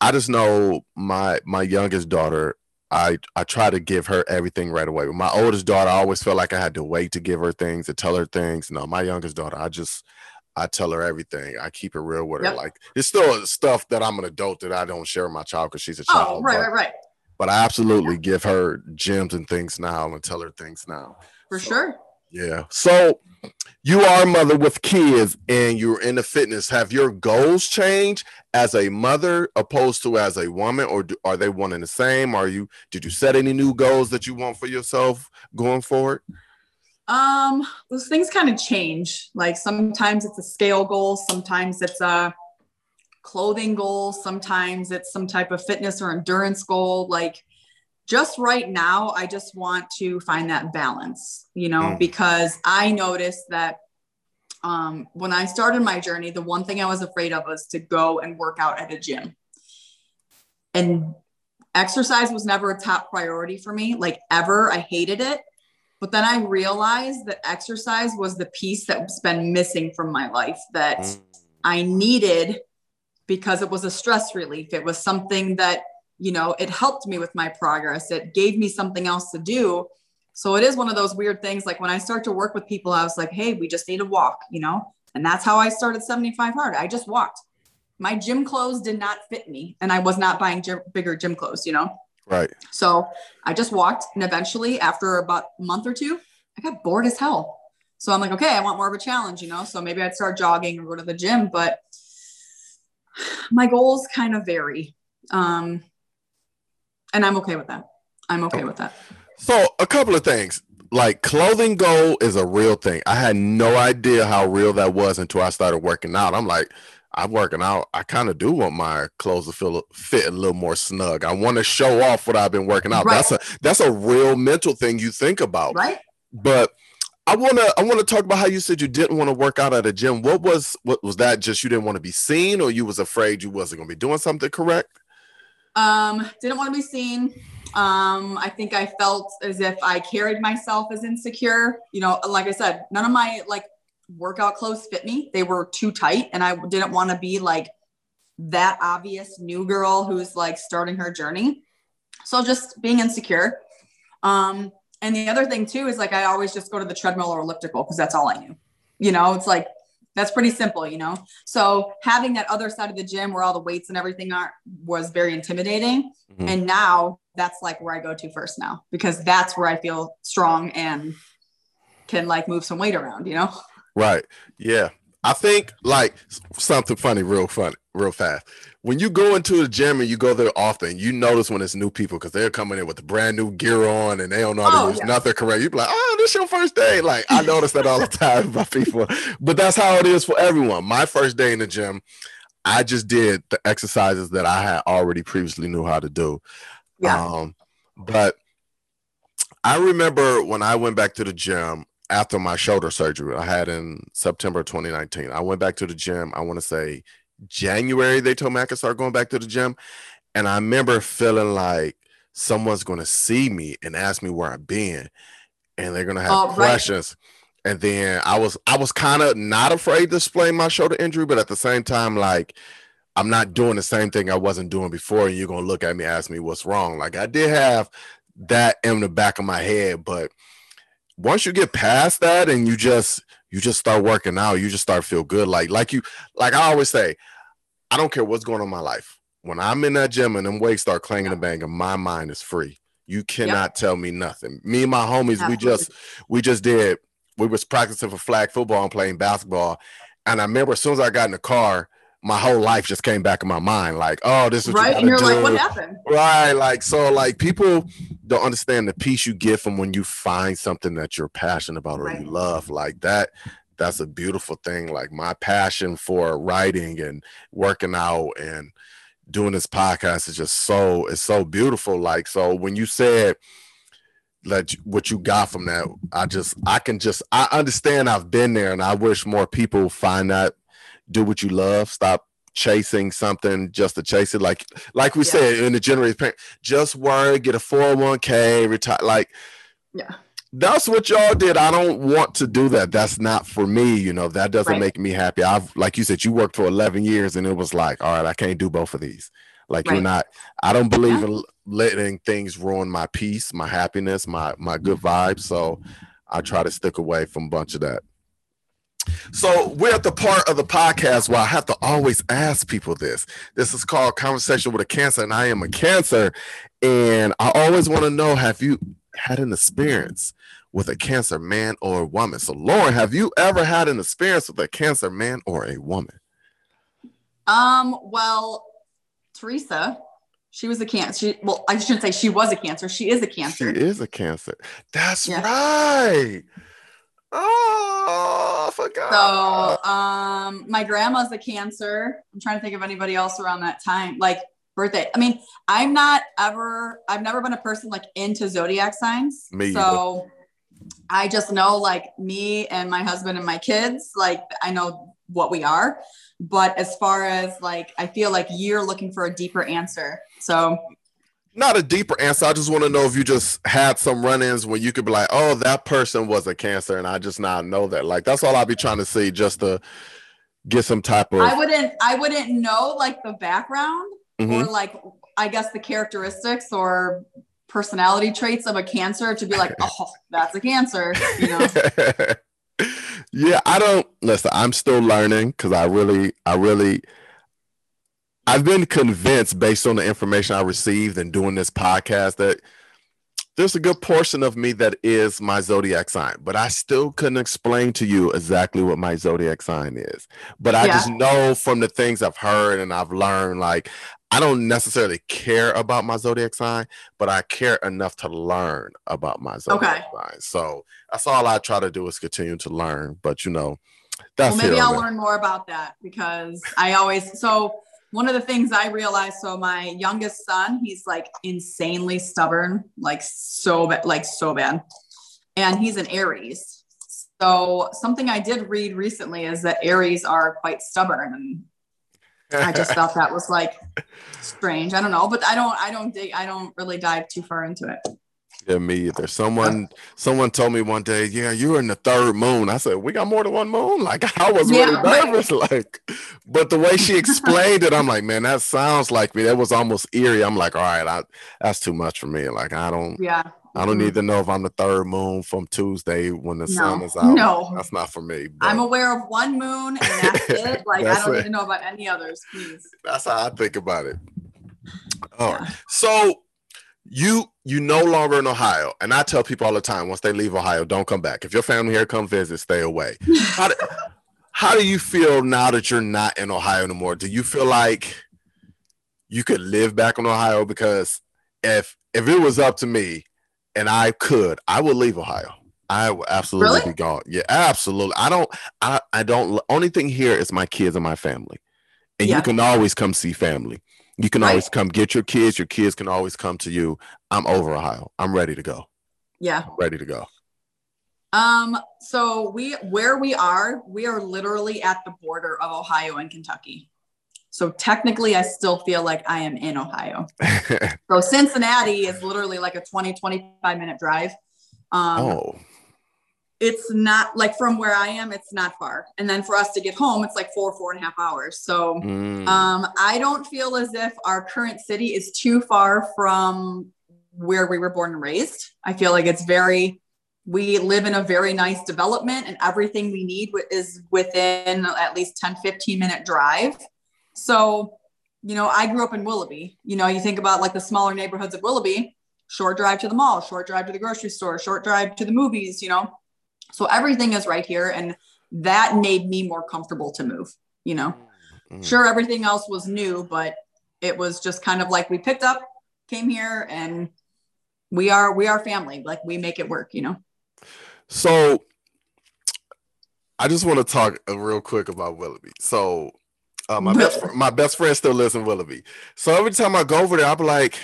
I just know my my youngest daughter, I, I try to give her everything right away. With my oldest daughter, I always felt like I had to wait to give her things, to tell her things. No, my youngest daughter, I just... I tell her everything. I keep it real with her. Yep. Like, it's still stuff that I'm an adult that I don't share with my child because she's a child. Oh, right, but, right, right. But I absolutely give her gems and things now and tell her things now. For so, sure. Yeah. So you are a mother with kids and you're into fitness. Have your goals changed as a mother opposed to as a woman, or do, are they one and the same? Are you, did you set any new goals that you want for yourself going forward? Um, those things kind of change. Like, sometimes it's a scale goal. Sometimes it's a clothing goal. Sometimes it's some type of fitness or endurance goal. Like, just right now, I just want to find that balance, you know, mm. because I noticed that, um, when I started my journey, the one thing I was afraid of was to go and work out at a gym, and exercise was never a top priority for me, like, ever. I hated it. But then I realized that exercise was the piece that's been missing from my life that mm. I needed, because it was a stress relief. It was something that, you know, it helped me with my progress. It gave me something else to do. So it is one of those weird things. Like, when I start to work with people, I was like, hey, we just need to walk, you know, and that's how I started seventy-five hard. I just walked. My gym clothes did not fit me, and I was not buying gym, bigger gym clothes, you know? Right. So I just walked, and eventually after about a month or two, I got bored as hell. So I'm like, okay, I want more of a challenge, you know? So maybe I'd start jogging or go to the gym, but my goals kind of vary. Um, and I'm okay with that. I'm okay, okay with that. So a couple of things, like, clothing goal is a real thing. I had no idea how real that was until I started working out. I'm like, I'm working out. I kind of do want my clothes to feel fit a little more snug. I want to show off what I've been working out. Right. That's a that's a real mental thing you think about. Right. But I want to I want to talk about how you said you didn't want to work out at a gym. What was what was that? Just you didn't want to be seen, or you was afraid you wasn't going to be doing something correct? Um, didn't want to be seen. Um, I think I felt as if I carried myself as insecure. You know, like I said, none of my like workout clothes fit me. They were too tight, and I didn't want to be like that obvious new girl who's like starting her journey. So just being insecure. Um, and the other thing too is like, I always just go to the treadmill or elliptical because that's all I knew. You know, it's like That's pretty simple, you know? So having that other side of the gym where all the weights and everything are was very intimidating. Mm-hmm. And now that's like where I go to first now, because that's where I feel strong and can like move some weight around, you know? Right. Yeah. I think like something funny, real funny, real fast. When you go into a gym and you go there often, you notice when it's new people, because they're coming in with the brand new gear on and they don't know how to use nothing correct. You'd be like, oh, this your first day. Like, I notice that all the time by people. But that's how it is for everyone. My first day in the gym, I just did the exercises that I had already previously knew how to do. Yeah. Um, but I remember when I went back to the gym after my shoulder surgery I had in September twenty nineteen, I went back to the gym. I want to say January, they told me I could start going back to the gym. And I remember feeling like someone's going to see me and ask me where I've been. And they're going to have oh, questions. Right. And then I was, I was kind of not afraid to explain my shoulder injury, but at the same time, like, I'm not doing the same thing I wasn't doing before. And you're going to look at me, ask me what's wrong. Like, I did have that in the back of my head, but once you get past that and you just you just start working out, you just start feel good. Like like you like I always say, I don't care what's going on in my life. When I'm in that gym and them weights start clanging and banging, my mind is free. You cannot yep. tell me nothing. Me and my homies, Absolutely. we just we just did. We was practicing for flag football and playing basketball. And I remember as soon as I got in the car, my whole life just came back in my mind. Like, oh, this is what right. you gotta do. And you're like, what happened? Right. Like, so like people don't understand the peace you get from when you find something that you're passionate about or right. you love. Like that, that's a beautiful thing. Like my passion for writing and working out and doing this podcast is just so, it's so beautiful. Like, so when you said like what you got from that, I just, I can just, I understand I've been there and I wish more people find that. Do what you love. Stop chasing something just to chase it. Like, like we yeah. said in the generous parent, just work, get a four oh one k, retire. Like, yeah, that's what y'all did. I don't want to do that. That's not for me. You know, that doesn't right. make me happy. I've, like you said, you worked for eleven years and it was like, all right, I can't do both of these. Like right. you're not, I don't believe yeah. in letting things ruin my peace, my happiness, my, my good vibes. So I try to stick away from a bunch of that. So we're at the part of the podcast where I have to always ask people this. This is called Conversation with a Cancer, and I am a cancer. And I always want to know, have you had an experience with a cancer man or a woman? So Lauren, have you ever had an experience with a cancer man or a woman? Um, well, Teresa, she was a cancer. She, well, I shouldn't say she was a cancer. She is a cancer. She is a cancer. That's yeah. right. Oh, I forgot. So, um, my grandma's a cancer. I'm trying to think of anybody else around that time, like birthday. I mean, I'm not ever, I've never been a person like into zodiac signs. Me so either. I just know like me and my husband and my kids, like I know what we are, but as far as like, I feel like you're looking for a deeper answer. So not a deeper answer. I just want to know if you just had some run-ins where you could be like, oh, that person was a cancer and I just now know that. Like, that's all I'll be trying to see, just to get some type of... I wouldn't I wouldn't know, like, the background mm-hmm. or, like, I guess the characteristics or personality traits of a cancer to be like, oh, that's a cancer, you know? Yeah, I don't... Listen, I'm still learning because I really, I really... I've been convinced based on the information I received and doing this podcast that there's a good portion of me that is my zodiac sign, but I still couldn't explain to you exactly what my zodiac sign is. But I yeah. just know from the things I've heard and I've learned, like I don't necessarily care about my zodiac sign, but I care enough to learn about my zodiac okay. sign. So that's all I try to do is continue to learn. But you know, that's well, maybe I'll learn more about that because I always, so one of the things I realized, so my youngest son, he's like insanely stubborn, like so bad, like so bad. And he's an Aries. So something I did read recently is that Aries are quite stubborn. And I just thought that was like strange. I don't know, but I don't, I don't dig, I don't really dive too far into it. Yeah, me either. Someone someone told me one day, yeah, you're in the third moon. I said, we got more than one moon? Like, I was really yeah, nervous. Right. Like, but the way she explained it, I'm like, man, that sounds like me. That was almost eerie. I'm like, all right, I, that's too much for me. Like, I don't, yeah, I don't mm-hmm. need to know if I'm the third moon from Tuesday when the no. sun is out. No, that's not for me. But I'm aware of one moon and that's it. Like, that's I don't it. even know about any others, please. That's how I think about it. All yeah. right. So, You you no longer in Ohio, and I tell people all the time, once they leave Ohio, don't come back. If your family here, come visit, stay away. How do, how do you feel now that you're not in Ohio anymore? Do you feel like you could live back in Ohio? Because if if it was up to me and I could, I would leave Ohio. I would absolutely really? be gone. Yeah, absolutely. I don't I, I don't only thing here is my kids and my family. And yeah. you can always come see family. You can always right. come get your kids. Your kids can always come to you. I'm over Ohio. I'm ready to go. Yeah. I'm ready to go. Um. So we, where we are, we are literally at the border of Ohio and Kentucky. So technically I still feel like I am in Ohio. So Cincinnati is literally like a twenty, twenty-five minute drive. Um, oh. It's not like from where I am, it's not far. And then for us to get home, it's like four, four and a half hours. So mm. um, I don't feel as if our current city is too far from where we were born and raised. I feel like it's very, we live in a very nice development and everything we need is within at least ten, fifteen minute drive. So, you know, I grew up in Willoughby. You know, you think about like the smaller neighborhoods of Willoughby, short drive to the mall, short drive to the grocery store, short drive to the movies, you know. So everything is right here. And that made me more comfortable to move, you know, mm-hmm. sure. Everything else was new, but it was just kind of like we picked up, came here, and we are, we are family. Like, we make it work, you know? So I just want to talk real quick about Willoughby. So uh, my, best fr- my best friend still lives in Willoughby. So every time I go over there, I'm like,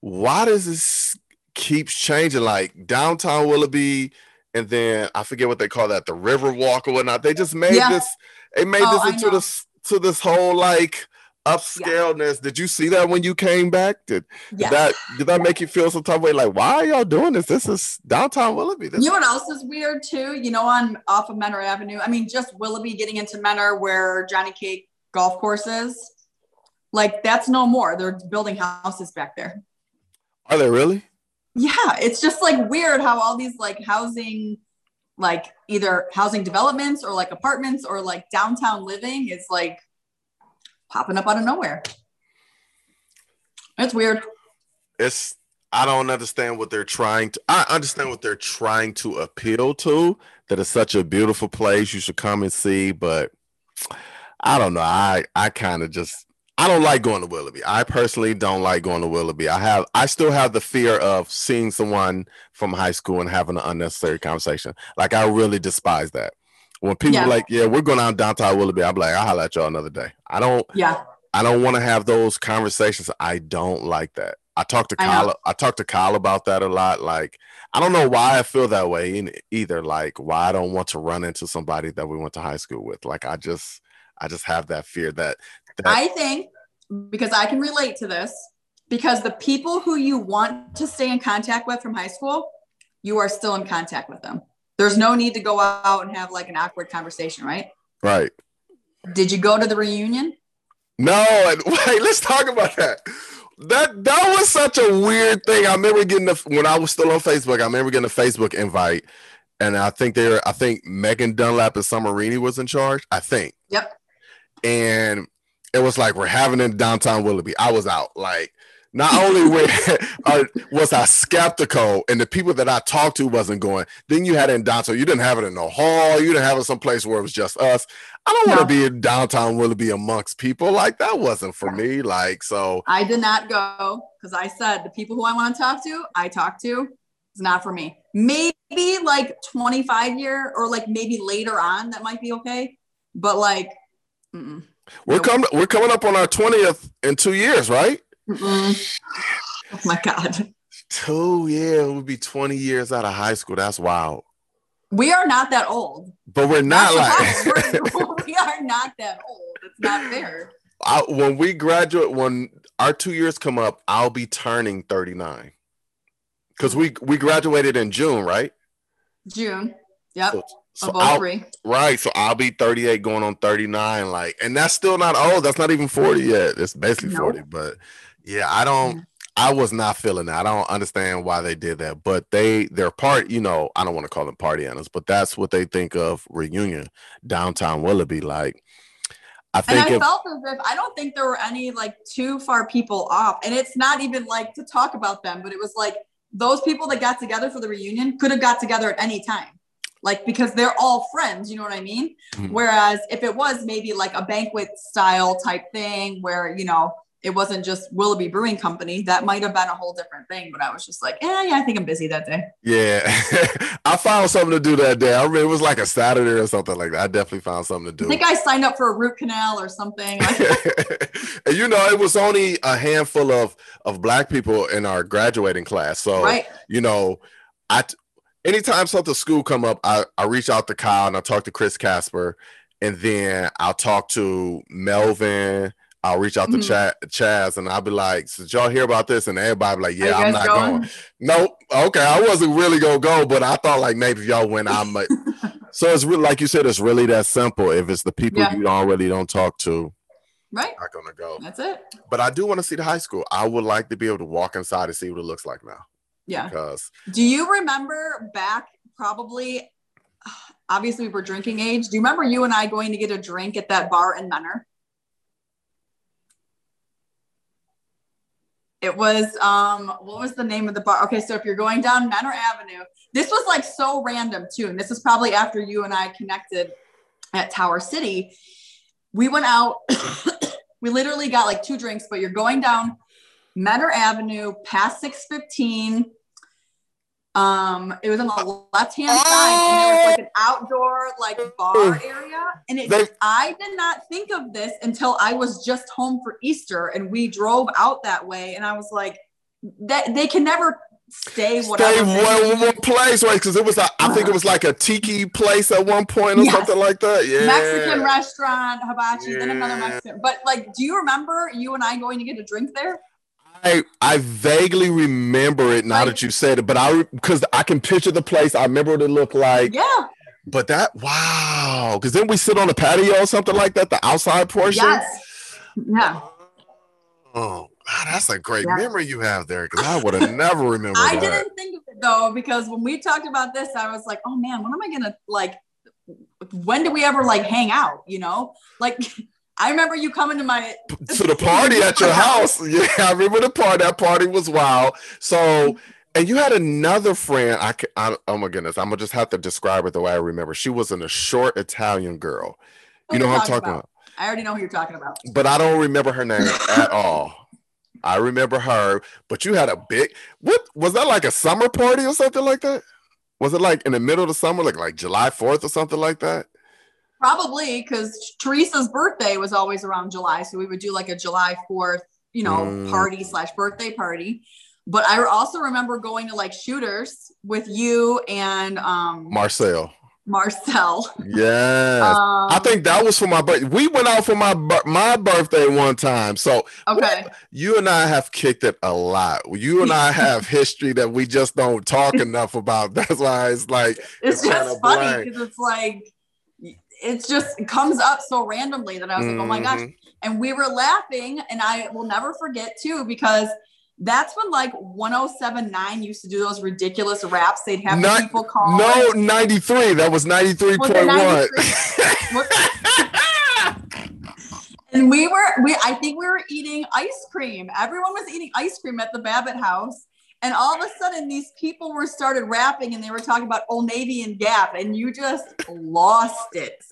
why does this keeps changing? Like downtown Willoughby, and then I forget what they call that, the river walk or whatnot. They just made yeah. this, they made oh, this into this, to this whole like upscaleness. Yeah. Did you see that when you came back? Did, yeah. did that, did that yeah. make you feel some type of way? Like, why are y'all doing this? This is downtown Willoughby. This you know what else is weird too? You know, on off of Mentor Avenue, I mean, just Willoughby getting into Mentor where Johnny Cake golf course is, like that's no more. They're building houses back there. Are they really? Yeah, it's just like weird how all these like housing, like either housing developments or like apartments or like downtown living is like popping up out of nowhere. It's weird. It's, I don't understand what they're trying to, I understand what they're trying to appeal to, that it's such a beautiful place you should come and see, but I don't know. I, I kind of just, I don't like going to Willoughby. I personally don't like going to Willoughby. I have, I still have the fear of seeing someone from high school and having an unnecessary conversation. Like, I really despise that. When people yeah. are like, yeah, we're going out downtown Willoughby, I'm like, I'll holler at y'all another day. I don't, yeah. I don't want to have those conversations. I don't like that. I talk to Kyle, I, I talk to Kyle about that a lot. Like, I don't know why I feel that way either. Like, why I don't want to run into somebody that we went to high school with. Like, I just, I just have that fear that, That. I think, because I can relate to this, because the people who you want to stay in contact with from high school, you are still in contact with them. There's no need to go out and have like an awkward conversation, right? Right. Did you go to the reunion? No. And wait, let's talk about that. That that was such a weird thing. I remember getting the, when I was still on Facebook, I remember getting a Facebook invite, and I think they were, I think Megan Dunlap and Summer Rainey was in charge. I think. Yep. And it was like, we're having it in downtown Willoughby. I was out. Like, not only were, uh, was I skeptical, and the people that I talked to wasn't going. Then you had it in downtown. You didn't have it in the hall. You didn't have it someplace where it was just us. I don't want to no. be in downtown Willoughby amongst people. Like, that wasn't for me. Like, so. I did not go because I said the people who I want to talk to, I talk to. It's not for me. Maybe like twenty-five year or like maybe later on that might be okay. But like, mm-mm. We're coming. We're coming up on our twentieth in two years, right? Mm-mm. Oh my God! Two years. We'll be twenty years out of high school. That's wild. We are not that old. But we're not That's like we're, we are not that old. It's not fair. I, when we graduate, when our two years come up, I'll be turning thirty-nine. because we we graduated in June, right? June. Yep. So, so of all I'll, three. Right. So I'll be thirty-eight going on thirty-nine. Like, and that's still not old. That's not even forty yet. It's basically no. forty. But yeah, I don't. Yeah. I was not feeling that. I don't understand why they did that, but they, their part, you know, I don't want to call them party animals, but that's what they think of reunion downtown Willoughby. Like, I think, and I if, felt as if I don't think there were any like too far people off, and it's not even like to talk about them, but it was like those people that got together for the reunion could have got together at any time, like because they're all friends, you know what I mean? Mm-hmm. Whereas if it was maybe like a banquet style type thing where, you know, it wasn't just Willoughby Brewing Company, that might have been a whole different thing, but I was just like, eh, yeah, I think I'm busy that day. Yeah. I found something to do that day. I remember it was like a Saturday or something like that. I definitely found something to do. I think I signed up for a root canal or something. And you know, it was only a handful of, of Black people in our graduating class. So, right. you know, I t- anytime something school come up, I, I reach out to Kyle and I talk to Chris Casper, and then I'll talk to Melvin, I'll reach out to mm-hmm. Ch- Chaz and I'll be like, so did y'all hear about this? And everybody be like, yeah, I'm not going. going. Nope. Okay. I wasn't really going to go, but I thought like maybe if y'all went, I might. So it's really, like you said, it's really that simple. If it's the people yeah. you already don't talk to, right. not going to go. That's it. But I do want to see the high school. I would like to be able to walk inside and see what it looks like now. Yeah. Because do you remember back probably, obviously we were drinking age. Do you remember you and I going to get a drink at that bar in Mentor? It was, um, what was the name of the bar? Okay, so if you're going down Mentor Avenue, this was like so random too. And this is probably after you and I connected at Tower City. We went out, we literally got like two drinks, but you're going down Mentor Avenue past six fifteen. Um, it was on the left-hand oh. side, and there was like an outdoor like bar area. And it, they, I did not think of this until I was just home for Easter, and we drove out that way. And I was like, that they can never stay whatever. Stay one, one place, right? Because it was, a, I think it was like a tiki place at one point or yes. something like that. Yeah, Mexican restaurant, hibachi, yeah. then another Mexican. But like, do you remember you and I going to get a drink there? I, I vaguely remember it now like, that you said it, but I because I can picture the place. I remember what it looked like. Yeah. But that wow, because then we sit on the patio or something like that, the outside portion. Yes. Yeah. Oh, wow, that's a great yeah. memory you have there. Because I would have never remembered. I that. didn't think of it though, because when we talked about this, I was like, oh man, when am I gonna like? When do we ever like hang out? You know, like. I remember you coming to my to the party at your house. Yeah, I remember the party. That party was wild. So, and you had another friend. I, I oh my goodness, I'm gonna just have to describe her the way I remember. She was in a short Italian girl. You know what I'm talking about? I already know who you're talking about. But I don't remember her name at all. I remember her, but you had a big. What was that, like a summer party or something like that? Was it like in the middle of the summer, like like July fourth or something like that? Probably, because Teresa's birthday was always around July. So we would do like a July fourth, you know, mm. party slash birthday party. But I also remember going to like Shooters with you and um, Marcel. Marcel. Yes. um, I think that was for my birthday. We went out for my my birthday one time. So okay. you and I have kicked it a lot. You and I have history that we just don't talk enough about. That's why it's like. It's, it's just funny because it's like. It's just, it comes up so randomly that I was like, oh my gosh. And we were laughing, and I will never forget too, because that's when like one oh seven point nine used to do those ridiculous raps. They'd have Not, people call. No, ninety-three. That was ninety-three point one. And we were, we I think we were eating ice cream. Everyone was eating ice cream at the Babbitt House. And all of a sudden, these people were started rapping, and they were talking about Old Navy and Gap, and you just lost it.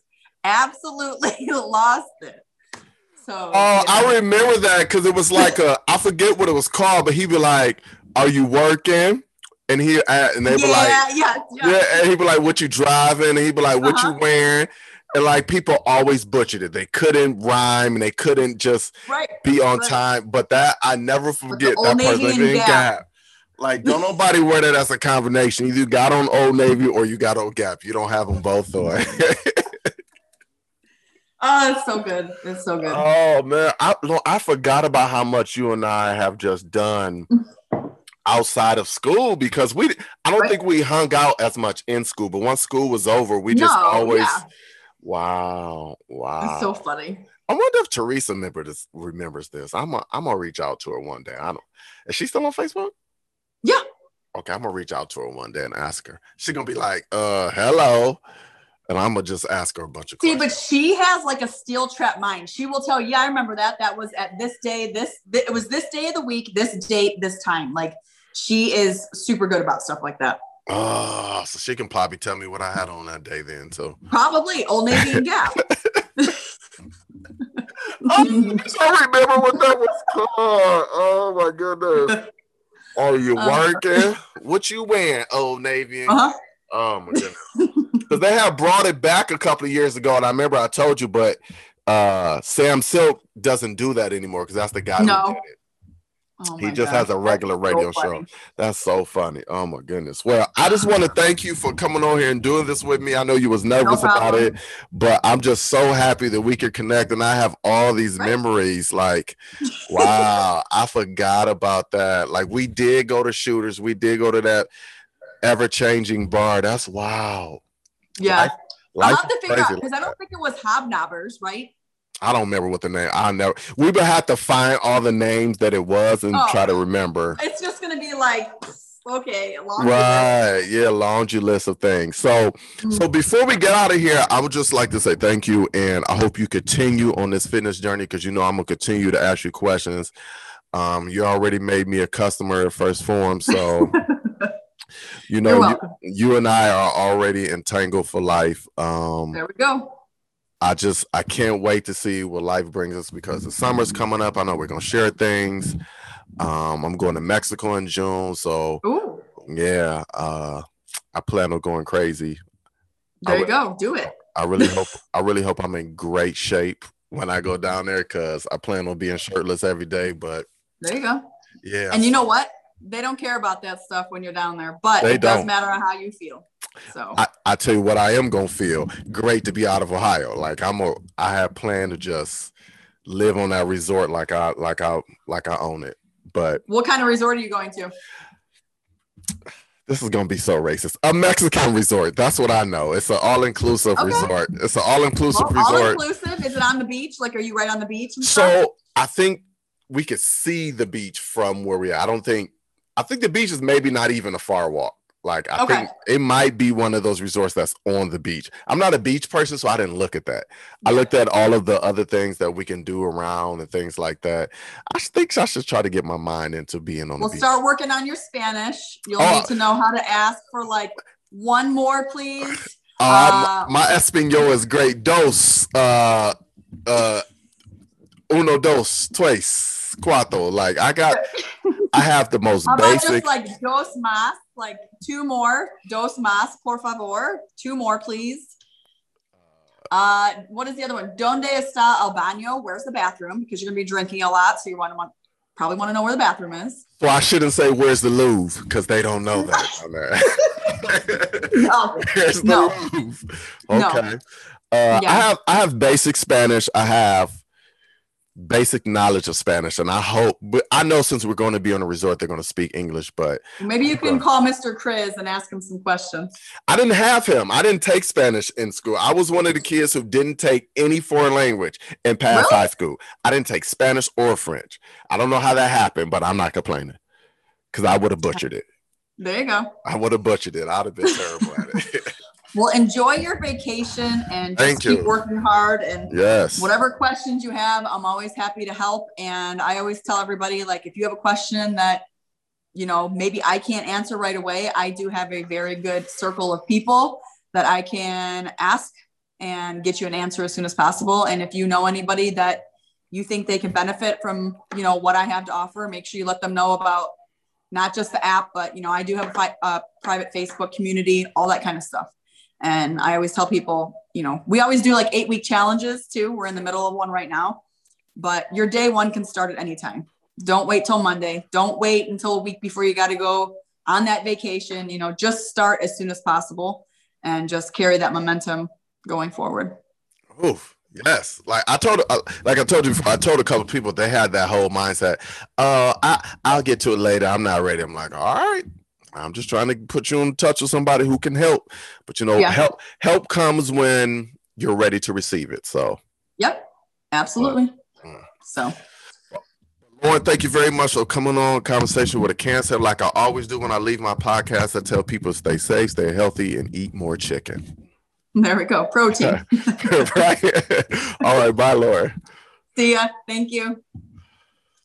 Absolutely lost it. So oh, uh, you know. I remember that because it was like a I forget what it was called, but he'd be like, "Are you working?" And he uh, and they yeah, were like, "Yeah, yeah, yeah." And he'd be like, "What you driving?" And he'd be like, "What uh-huh. you wearing?" And like people always butchered it. They couldn't rhyme and they couldn't just right. be on but, time. But that I never forget that person. Gap. Like, don't nobody wear that as a combination. Either you got on Old Navy or you got Old Gap. You don't have them both, though. Oh, it's so good. It's so good. Oh, man. I, I forgot about how much you and I have just done outside of school because we I don't right. think we hung out as much in school, but once school was over, we just no, always yeah. wow wow that's so funny. I wonder if Teresa remember this, remembers this. I'm a, I'm gonna reach out to her one day. I don't is she still on Facebook? Yeah. Okay, I'm gonna reach out to her one day and ask her. She's gonna be like, uh, hello. And I'm gonna just ask her a bunch of See, questions. See, but she has like a steel trap mind. She will tell you, yeah, I remember that. That was at this day, this th- it was this day of the week, this date, this time. Like she is super good about stuff like that. Oh, so she can probably tell me what I had on that day then too. Probably Old Navy and Gap. I remember what that was called. Oh my goodness. Are you working? Uh, what you wearing, Old Navy? Uh-huh. Oh my goodness. Because they have brought it back a couple of years ago, and I remember I told you, but uh, Sam Silk doesn't do that anymore because that's the guy no. who did it. Oh he just God. has a regular that's radio so show. That's so funny. Oh my goodness. Well, I just want to thank you for coming on here and doing this with me. I know you was nervous no about it, but I'm just so happy that we could connect. And I have all these right. memories. Like, wow, I forgot about that. Like we did go to Shooters. We did go to that ever-changing bar. That's wow. Yeah. Life, life I'll have to figure out because I don't think it was Hobnobbers, right? I don't remember what the name. I never. We would have to find all the names that it was and oh, try to remember. It's just gonna be like, okay, laundry right? List. Yeah, laundry list of things. So, mm-hmm. so before we get out of here, I would just like to say thank you, and I hope you continue on this fitness journey because you know I'm gonna continue to ask you questions. Um, you already made me a customer at First Form, so. You know, you, you and I are already entangled for life. Um, there we go. I just, I can't wait to see what life brings us because the summer's coming up. I know we're going to share things. Um, I'm going to Mexico in June. So, Ooh. yeah, uh, I plan on going crazy. There I, you go. Do it. I really hope, I really hope I'm in great shape when I go down there because I plan on being shirtless every day. But there you go. Yeah. And you know what? They don't care about that stuff when you're down there, but they it don't. does matter how you feel. So I, I tell you what, I am going to feel great to be out of Ohio. Like I'm a, I have planned to just live on that resort. Like I, like I, like I own it, but what kind of resort are you going to? This is going to be so racist. A Mexican resort. That's what I know. It's an all-inclusive okay. resort. It's an all-inclusive well, resort. All-inclusive? Is it on the beach? Like, are you right on the beach? And so stuff? I think we could see the beach from where we are. I don't think, I think the beach is maybe not even a far walk. Like I okay. think it might be one of those resorts that's on the beach. I'm not a beach person, so I didn't look at that. I looked at all of the other things that we can do around and things like that. I think I should try to get my mind into being on we'll the beach. We'll start working on your Spanish. You'll uh, need to know how to ask for like one more, please. Uh, uh, my Espanol is great. Dos, uh, uh, uno, dos, tres, cuatro. Like I got... I have the most How about basic. Just like dos más, like two more, dos más, por favor, two more, please. Uh, what is the other one? Donde está el baño? Where's the bathroom? Because you're gonna be drinking a lot, so you want to want probably want to know where the bathroom is. Well, I shouldn't say where's the Louvre because they don't know that. no, Here's the no. Louvre. Okay. No. Uh, yeah. I have I have basic Spanish. I have. basic knowledge of Spanish, and I hope, but I know since we're going to be on a resort, they're going to speak English. But maybe you can uh, call Mister Chris and ask him some questions. I didn't have him. I didn't take Spanish in school. I was one of the kids who didn't take any foreign language and passed really? high school. I didn't take Spanish or French. I don't know how that happened, but I'm not complaining because I would have butchered it. There you go. I would have butchered it. I'd have been terrible at it. Well, enjoy your vacation and just Thank keep you. working hard and yes. whatever questions you have, I'm always happy to help. And I always tell everybody, like, if you have a question that, you know, maybe I can't answer right away, I do have a very good circle of people that I can ask and get you an answer as soon as possible. And if you know anybody that you think they can benefit from, you know, what I have to offer, make sure you let them know about not just the app, but, you know, I do have a, fi- a private Facebook community, all that kind of stuff. And I always tell people, you know, we always do like eight week challenges too. We're in the middle of one right now, but your day one can start at any time. Don't wait till Monday. Don't wait until a week before you got to go on that vacation. You know, just start as soon as possible and just carry that momentum going forward. Oof. Yes, like I told, like I told you, before, I told a couple of people they had that whole mindset. Uh, I I'll get to it later. I'm not ready. I'm like, all right, I'm just trying to put you in touch with somebody who can help. But you know, yeah. help help comes when you're ready to receive it. So, yep, absolutely. But, mm. So, Lauren, thank you very much for coming on Conversation with a Cancer. Like I always do when I leave my podcast, I tell people stay safe, stay healthy, and eat more chicken. There we go. Protein. Right. All right. Bye, Laura. See ya. Thank you.